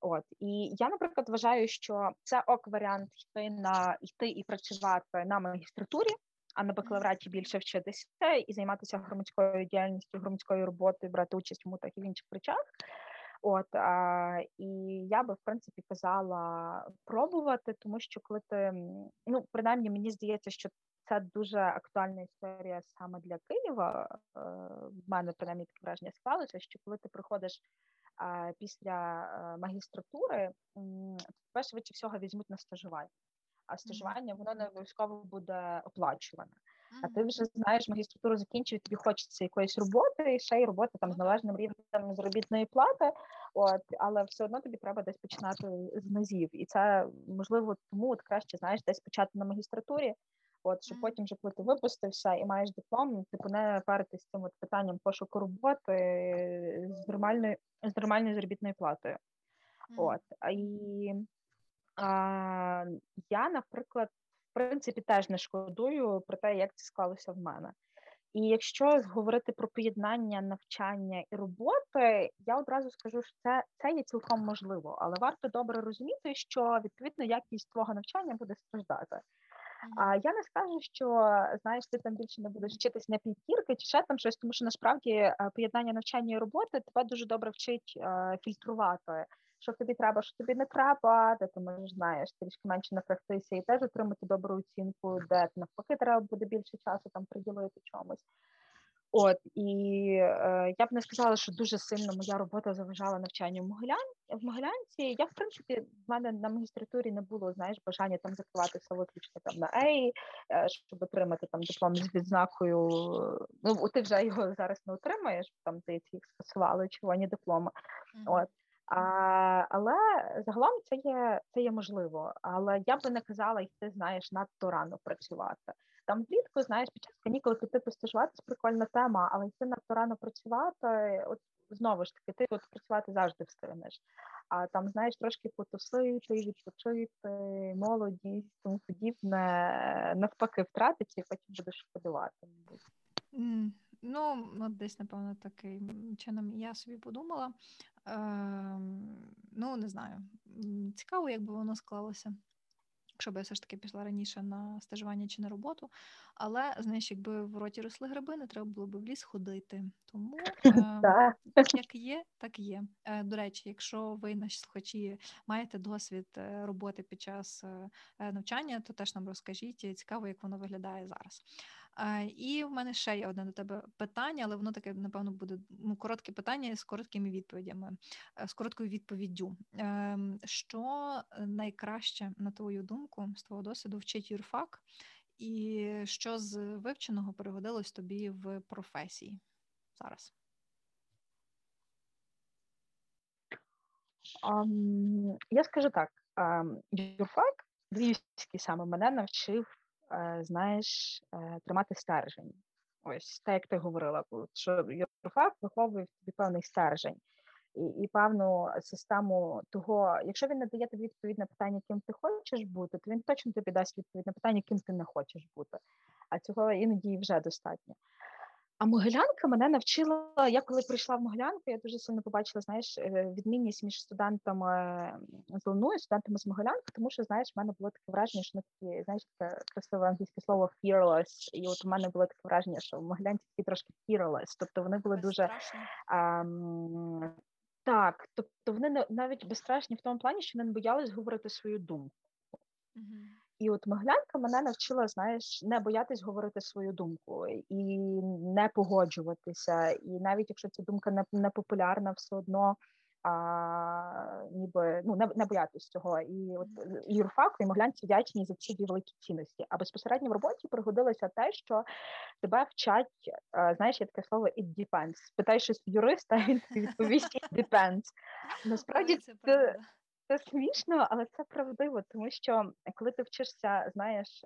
От, і я, наприклад, вважаю, що це ок варіант йти, на, йти і працювати на магістратурі, а на бакалавраті більше вчитися і займатися громадською діяльністю, громадською роботою, брати участь у мутах і в інших речах. От, а, і я би, в принципі, казала пробувати, тому що коли ти, ну, принаймні, мені здається, що це дуже актуальна історія саме для Києва. В мене, принаймні, таке враження склалося, що коли ти приходиш а, після а, магістратури, тебе швидше всього візьмуть на стажування. А стажування, воно не обов'язково буде оплачуване. А ти вже, знаєш, магістратуру закінчив, тобі хочеться якоїсь роботи, ще й роботи там з належним рівнем заробітної плати, от, але все одно тобі треба десь починати з низів. І це, можливо, тому от краще, знаєш, десь почати на магістратурі, от, щоб потім вже, коли ти випустився і маєш диплом, типу не паритись цим от питанням пошуку роботи з нормальною, з нормальною заробітною платою. От, і... А, я, наприклад, в принципі, теж не шкодую про те, як це склалося в мене. І якщо говорити про поєднання навчання і роботи, я одразу скажу, що це, це є цілком можливо, але варто добре розуміти, що, відповідно, якість твого навчання буде страждати. А я не скажу, що, знаєш, ти там більше не будеш вчитись на п'ятірки чи ще там щось, тому що, насправді, поєднання навчання і роботи тебе дуже добре вчить а, фільтрувати. Що тобі треба, що тобі не треба, де ти можеш, знаєш, трішки менше напрягтися і теж отримати добру оцінку, де навпаки треба буде більше часу там приділити чомусь. От, і е, я б не сказала, що дуже сильно моя робота заважала навчанню в Могилян... в Могилянці. Я, в принципі, в мене на магістратурі не було, знаєш, бажання там закриватися виключно там на Ей, е, щоб отримати там диплом з відзнакою. Ну, ти вже його зараз не отримаєш, там ти їх скасували, червоні дипломи. Mm-hmm. От. А, але загалом це є, це є можливо, але я би не казала йти, знаєш, надто рано працювати. Там влітку, знаєш, під час канікул піти постажувати, це прикольна тема, але йти надто рано працювати, от знову ж таки, ти от працювати завжди встигнеш. А там, знаєш, трошки потусити, відпочити, молодість, тому подібне, навпаки, втратиться і потім будеш шкодувати. Mm. Ну, от десь, напевно, таким чином я собі подумала. Е, ну, не знаю. Цікаво, як би воно склалося, якщо б я все ж таки пішла раніше на стажування чи на роботу. Але, знаєш, якби в роті росли гриби, не треба було б в ліс ходити. Тому, е, як є, так є. Е, до речі, якщо ви, наші слухачі, маєте досвід роботи під час навчання, то теж нам розкажіть. Цікаво, як воно виглядає зараз. І в мене ще є одне до тебе питання, але воно таке, напевно, буде ну, коротке питання з короткими відповідями, з короткою відповіддю. Що найкраще, на твою думку, з твого досвіду вчить юрфак, і що з вивченого пригодилось тобі в професії зараз? Я скажу так, юрфак, львівський саме, мене навчив, знаєш, тримати стержень. Ось, так, як ти говорила, що юрфак виховує в тобі певний стержень і, і певну систему того, якщо він надає тобі відповідь на питання, ким ти хочеш бути, то він точно тобі дасть відповідь на питання, ким ти не хочеш бути. А цього іноді вже достатньо. А Могилянка мене навчила, я коли прийшла в Могилянку, я дуже сильно побачила, знаєш, відмінність між студентами з ЛНУ і студентами з Могилянки, тому що, знаєш, в мене було таке враження, що, такі, знаєш, таке красиве англійське слово fearless, і от у мене було таке враження, що в Могилянці такі трошки fearless, тобто вони були дуже... Ем, так, тобто вони навіть безстрашні в тому плані, що вони не боялись говорити свою думку. Mm-hmm. І от Могилянка мене навчила, знаєш, не боятись говорити свою думку і не погоджуватися. І навіть якщо ця думка не, не популярна, все одно а, ніби ну не, не боятись цього. І от юрфаку і Могилянці вдячні за ці дві великі цінності. А безпосередньо в роботі пригодилося те, що тебе вчать, а, знаєш, є таке слово «it depends». Питаєш щось юриста, він відповість «it depends». Насправді це правда. Це смішно, але це правдиво, тому що коли ти вчишся, знаєш,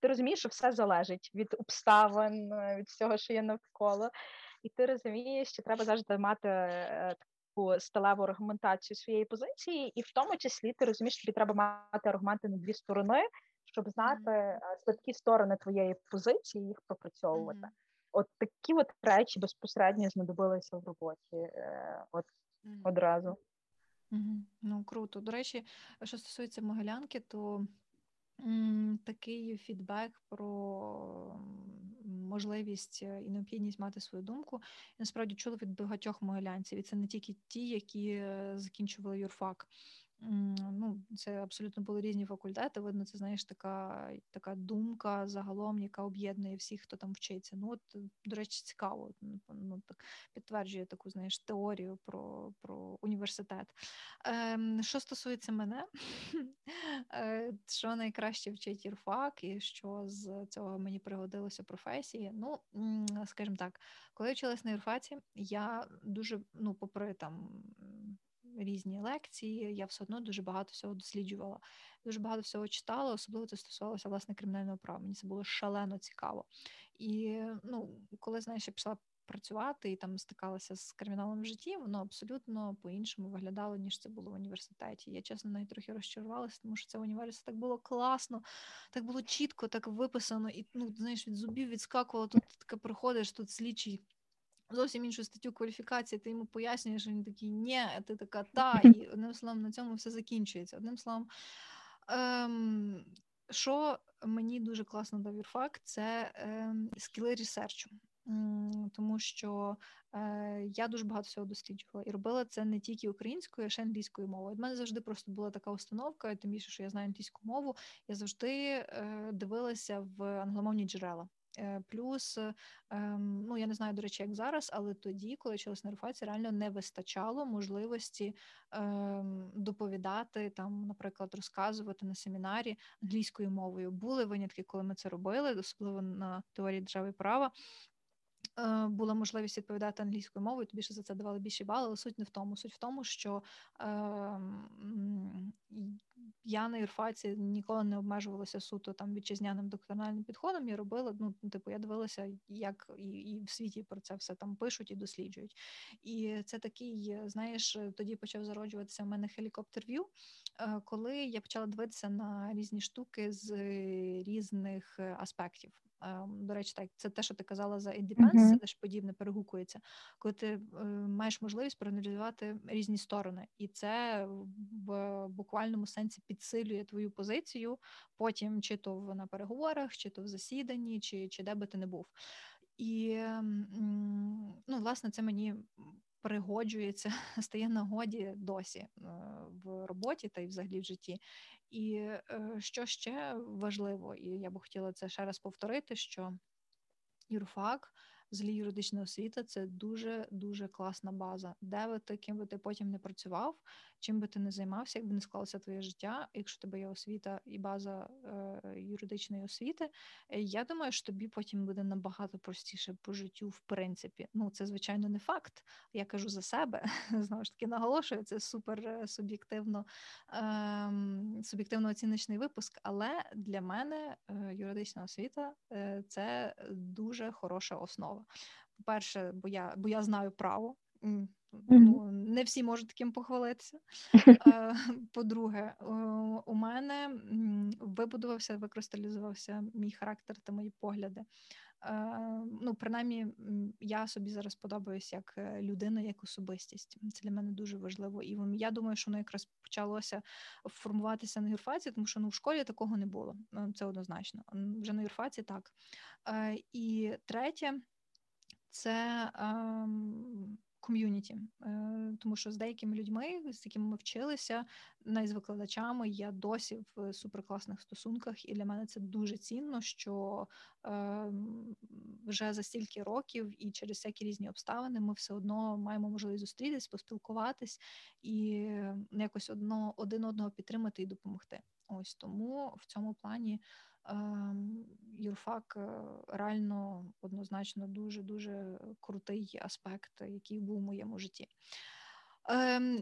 ти розумієш, що все залежить від обставин, від всього, що є навколо, і ти розумієш, що треба завжди мати таку сталеву аргументацію своєї позиції, і в тому числі ти розумієш, що тобі треба мати аргументи на дві сторони, щоб знати mm-hmm. слабкі сторони твоєї позиції і їх пропрацьовувати. Mm-hmm. От такі от речі безпосередньо знадобилися в роботі от mm-hmm. одразу. Угу. Ну, круто. До речі, що стосується Могилянки, то м, такий фідбек про можливість і необхідність мати свою думку, я насправді чула від багатьох могилянців, і це не тільки ті, які закінчували юрфак. Ну, це абсолютно були різні факультети, видно, це, знаєш, така, така думка загалом, яка об'єднує всіх, хто там вчиться. Ну, от, до речі, цікаво, ну, так, підтверджує таку, знаєш, теорію про, про університет. Е, що стосується мене, що найкраще вчить юрфак і що з цього мені пригодилося професії? Ну, скажімо так, коли вчилась на юрфаці, я дуже, ну, попри там... різні лекції, я все одно дуже багато всього досліджувала, дуже багато всього читала, особливо це стосувалося, власне, кримінального права. Мені це було шалено цікаво. І, ну, коли, знаєш, я пішла працювати і там стикалася з криміналом в житті, воно абсолютно по-іншому виглядало, ніж це було в університеті. Я, чесно, навіть трохи розчарувалася, тому що це в університеті так було класно, так було чітко, так виписано, і, ну, знаєш, від зубів відскакувало, тут ти таке приходиш, тут слідчий зовсім іншу статтю кваліфікації, ти йому пояснюєш, що він такий «ні», а ти така «та», і одним словом на цьому все закінчується. Одним словом, ем, що мені дуже класно дав юрфак, це ем, скіли ресерчу. Тому що е, я дуже багато всього досліджувала і робила це не тільки українською, а ще англійською мовою. У мене завжди просто була така установка, тим більше, що я знаю англійську мову, я завжди е, дивилася в англомовні джерела. Плюс, ну, я не знаю, до речі, як зараз, але тоді, коли вчилась на юрфаці, реально не вистачало можливості доповідати, там, наприклад, розказувати на семінарі англійською мовою. Були винятки, коли ми це робили, особливо на теорії держави права. Була можливість відповідати англійською мовою, тобі ще за це давали більші бали, але суть не в тому. Суть в тому, що е, я на юрфаці ніколи не обмежувалася суто там вітчизняним доктринальним підходом, я робила, ну, типу, я дивилася, як і, і в світі про це все там пишуть і досліджують. І це такий, знаєш, тоді почав зароджуватися в мене хелікоптер-в'ю, е, коли я почала дивитися на різні штуки з різних аспектів. До речі, так, це те, що ти казала за independence, mm-hmm. це теж подібне перегукується, коли ти е, маєш можливість проаналізувати різні сторони, і це в буквальному сенсі підсилює твою позицію потім, чи то на переговорах, чи то в засіданні, чи, чи де би ти не був. І, ну, власне, це мені пригоджується, стає нагоді досі в роботі та й взагалі в житті. І що ще важливо, і я б хотіла це ще раз повторити, що юрфак взагалі юридична освіта – це дуже-дуже класна база. Де би ти, ким би ти потім не працював, чим би ти не займався, якби не склалося твоє життя, якщо в тебе є освіта і база е, юридичної освіти, я думаю, що тобі потім буде набагато простіше по життю в принципі. Ну, це, звичайно, не факт. Я кажу за себе, знову ж таки, наголошую, це супер суб'єктивно, е, суб'єктивно-оціночний випуск, але для мене е, юридична освіта е, – це дуже хороша основа. По-перше, бо я, бо я знаю право. Ну, не всі можуть таким похвалитися. По-друге, у мене вибудувався, викристалізувався мій характер та мої погляди. Ну, принаймні, я собі зараз подобаюся як людина, як особистість. Це для мене дуже важливо. І я думаю, що воно якраз почалося формуватися на юрфаці, тому що ну, в школі такого не було. Це однозначно. Вже на юрфаці так. І третє, це ком'юніті, тому що з деякими людьми, з якими ми вчилися, навіть з викладачами, я досі в суперкласних стосунках, і для мене це дуже цінно, що вже за стільки років і через всякі різні обставини ми все одно маємо можливість зустрітись, поспілкуватись і якось одно, один одного підтримати і допомогти. Ось тому в цьому плані юрфак реально однозначно дуже-дуже крутий аспект, який був у моєму житті.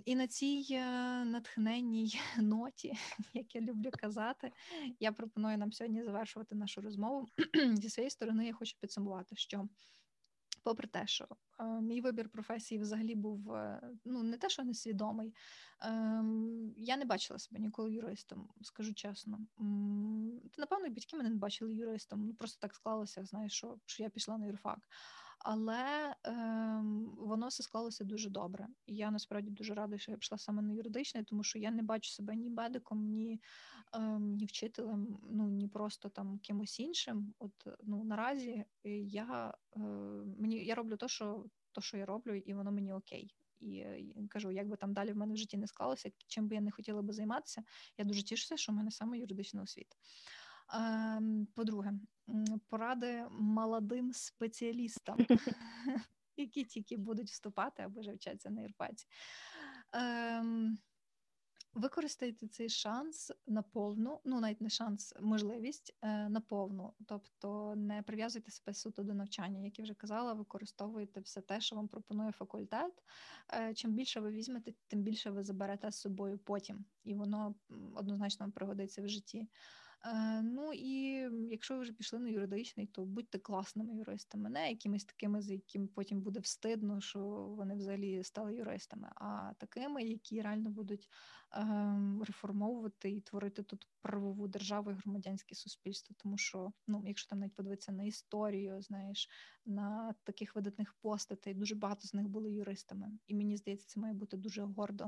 І на цій натхненній ноті, як я люблю казати, я пропоную нам сьогодні завершувати нашу розмову. Зі своєї сторони я хочу підсумувати, що попри те, що мій вибір професії взагалі був, ну, не те, що несвідомий, я не бачила себе ніколи юристом, скажу чесно. Та, напевно, батьки мене не бачили юристом, ну, просто так склалося, знаєш, що, що я пішла на юрфак. Але ем, воно все склалося дуже добре. І я, насправді, дуже рада, що я пішла саме на юридичний, тому що я не бачу себе ні медиком, ні, ем, ні вчителем, ну, ні просто там кимось іншим. От, ну, наразі я, е, мені, я роблю те, що, то, що я роблю, і воно мені окей. І, і кажу, як би там далі в мене в житті не склалося, чим би я не хотіла би займатися, я дуже тішуся, що в мене саме юридична освіта. По-друге, поради молодим спеціалістам, які тільки будуть вступати або вже вчаться на юрфаці. Використайте цей шанс наповну, ну навіть не шанс, можливість наповну. Тобто не прив'язуйте себе суто до навчання, як я вже казала, використовуйте все те, що вам пропонує факультет. Чим більше ви візьмете, тим більше ви заберете з собою потім, і воно однозначно вам пригодиться в житті. Ну і якщо ви вже пішли на юридичний, то будьте класними юристами, не якимись такими, за яким потім буде встидно, що вони взагалі стали юристами, а такими, які реально будуть ем, реформовувати і творити тут правову державу і громадянське суспільство. Тому що, ну, якщо там навіть подивитися на історію, знаєш, на таких видатних постатей, дуже багато з них були юристами. І мені здається, це має бути дуже гордо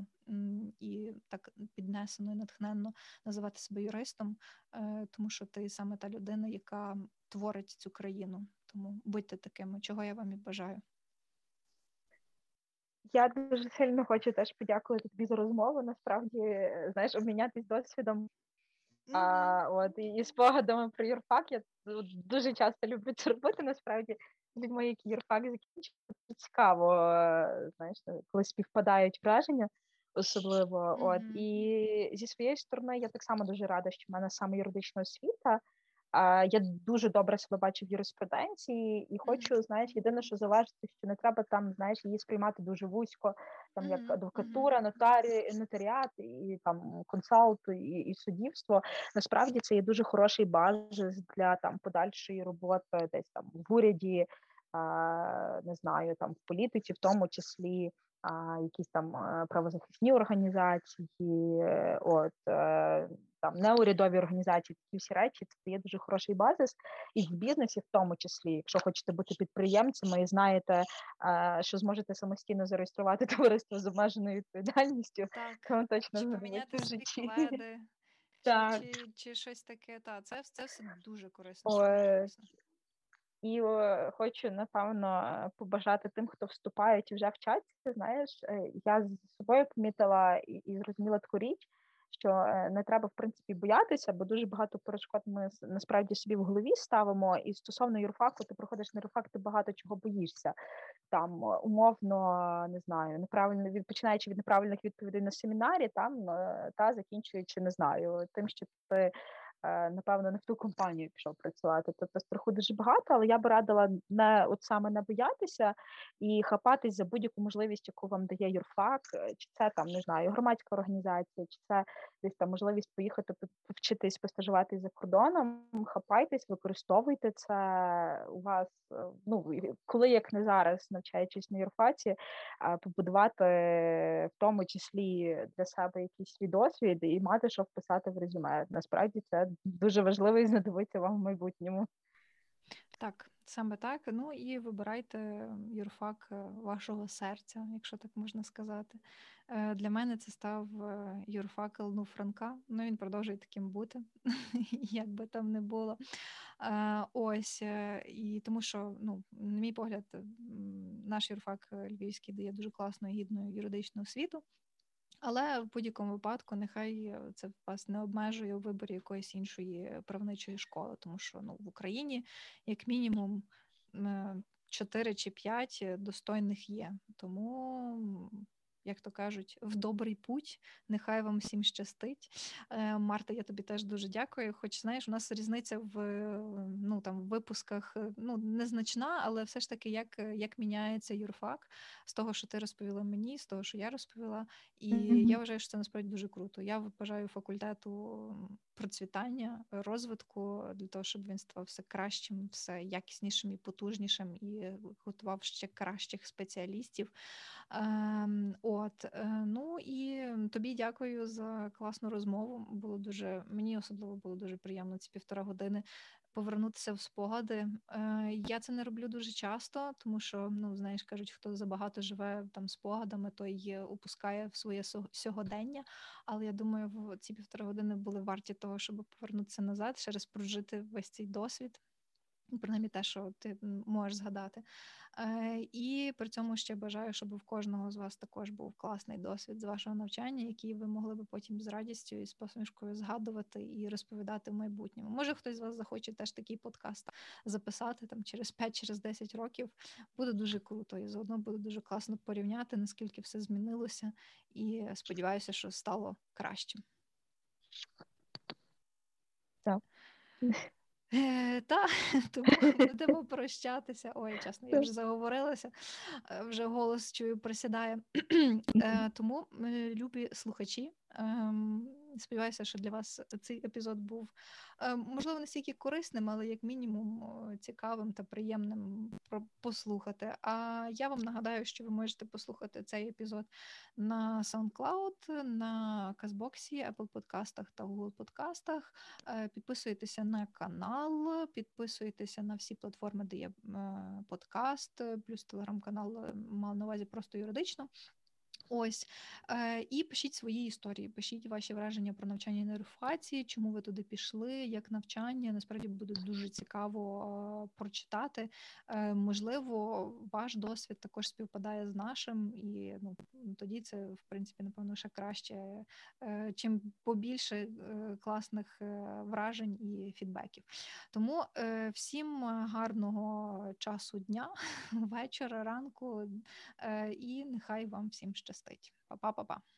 і так піднесено і натхненно називати себе юристом, тому що ти саме та людина, яка творить цю країну. Тому будьте такими, чого я вам і бажаю. Я дуже сильно хочу теж подякувати тобі за розмову. Насправді, знаєш, обмінятись досвідом а, от, і, і спогадами про юрфак. Я дуже часто люблю це робити, насправді, з людьми, які юрфак закінчують. Цікаво, знаєш, коли співпадають враження. Особливо, mm-hmm. от і зі своєї сторони, я так само дуже рада, що в мене саме юридична освіта. А я дуже добре себе бачу в юриспруденції, і хочу, mm-hmm. знаєш, єдине, що залежить, що не треба там, знаєш, її сприймати дуже вузько, там mm-hmm. як адвокатура, нотарі, нотаріат, і там консалт, і, і суддівство. Насправді це є дуже хороший базис для там подальшої роботи, десь там в уряді, а, не знаю, там в політиці, в тому числі. А, якісь там правозахисні організації, от, там, неурядові організації, такі всі речі, це є дуже хороший базис. І в бізнесі в тому числі, якщо хочете бути підприємцями і знаєте, а, що зможете самостійно зареєструвати товариство з обмеженою відповідальністю, так, то вам точно змінити в житті. Так. Чи, чи, чи щось таке, так, це, це все дуже корисно. О, І о, хочу, напевно, побажати тим, хто вступають і вже вчаться. Знаєш, я з собою помітила і, і зрозуміла таку річ, що не треба, в принципі, боятися, бо дуже багато перешкод ми насправді собі в голові ставимо. І стосовно юрфаку, ти приходиш на юрфак, ти багато чого боїшся. Там, умовно, не знаю, неправильно від, починаючи від неправильних відповідей на семінарі, там, та закінчуючи, не знаю, тим, що ти, напевно, не в ту компанію пішов працювати. Тобто страху дуже багато, але я би радила не от саме не боятися і хапатись за будь-яку можливість, яку вам дає юрфак, чи це там, не знаю, громадська організація, чи це десь там можливість поїхати повчитись, постажуватись за кордоном. Хапайтесь, використовуйте це у вас, ну, коли, як не зараз, навчаючись на юрфаці, побудувати в тому числі для себе якийсь свій досвід і мати, що вписати в резюме. Насправді це дуже важливо і знадобиться вам в майбутньому. Так, саме так. Ну і вибирайте юрфак вашого серця, якщо так можна сказати. Для мене це став юрфак ЛНУ Франка. Ну, він продовжує таким бути, як би там не було. Ось, і тому що, ну, на мій погляд, наш юрфак львівський дає дуже класну і гідну юридичну освіту. Але в будь-якому випадку нехай це вас не обмежує у виборі якоїсь іншої правничої школи, тому що, ну, в Україні як мінімум чотири чи п'ять достойних є. Тому, як то кажуть, в добрий путь, нехай вам всім щастить. Марта, я тобі теж дуже дякую, хоч, знаєш, у нас різниця в, ну, там, в випусках, ну, незначна, але все ж таки, як, як міняється юрфак з того, що ти розповіла мені, з того, що я розповіла, і mm-hmm. я вважаю, що це насправді дуже круто. Я бажаю факультету процвітання, розвитку, для того, щоб він став все кращим, все якіснішим і потужнішим, і готував ще кращих спеціалістів. От, ну і тобі дякую за класну розмову. Було дуже, мені особливо було дуже приємно ці півтора години повернутися в спогади. Я це не роблю дуже часто, тому що, ну, знаєш, кажуть, хто забагато живе там спогадами, той упускає в своє сьогодення. Але я думаю, ці півтора години були варті того, щоб повернутися назад, ще раз прожити весь цей досвід. Принаймні те, що ти можеш згадати. І при цьому ще бажаю, щоб в кожного з вас також був класний досвід з вашого навчання, який ви могли би потім з радістю і з посмішкою згадувати і розповідати в майбутньому. Може, хтось з вас захоче теж такий подкаст записати там через п'ять, через десять років. Буде дуже круто і заодно буде дуже класно порівняти, наскільки все змінилося. І сподіваюся, що стало кращим. Так. Е, та, тому будемо прощатися. Ой, чесно, я вже заговорилася, вже голос чую, присідає. Е, тому, любі слухачі, е, сподіваюся, що для вас цей епізод був, е, можливо, не стільки корисним, але як мінімум цікавим та приємним послухати. А я вам нагадаю, що ви можете послухати цей епізод на SoundCloud, на Castbox, Apple подкастах та Google подкастах. Е, підписуйтеся на канал, підписуйтеся на всі платформи, де є е, подкаст, плюс телеграм-канал, мала на увазі просто юридично. Ось, і пишіть свої історії, пишіть ваші враження про навчання на юрфаці, чому ви туди пішли, як навчання. Насправді буде дуже цікаво прочитати. Можливо, ваш досвід також співпадає з нашим, і, ну, тоді це, в принципі, напевно, ще краще, чим побільше класних вражень і фідбеків. Тому всім гарного часу дня, вечора, ранку, і нехай вам всім щастя. Па-па-па-па.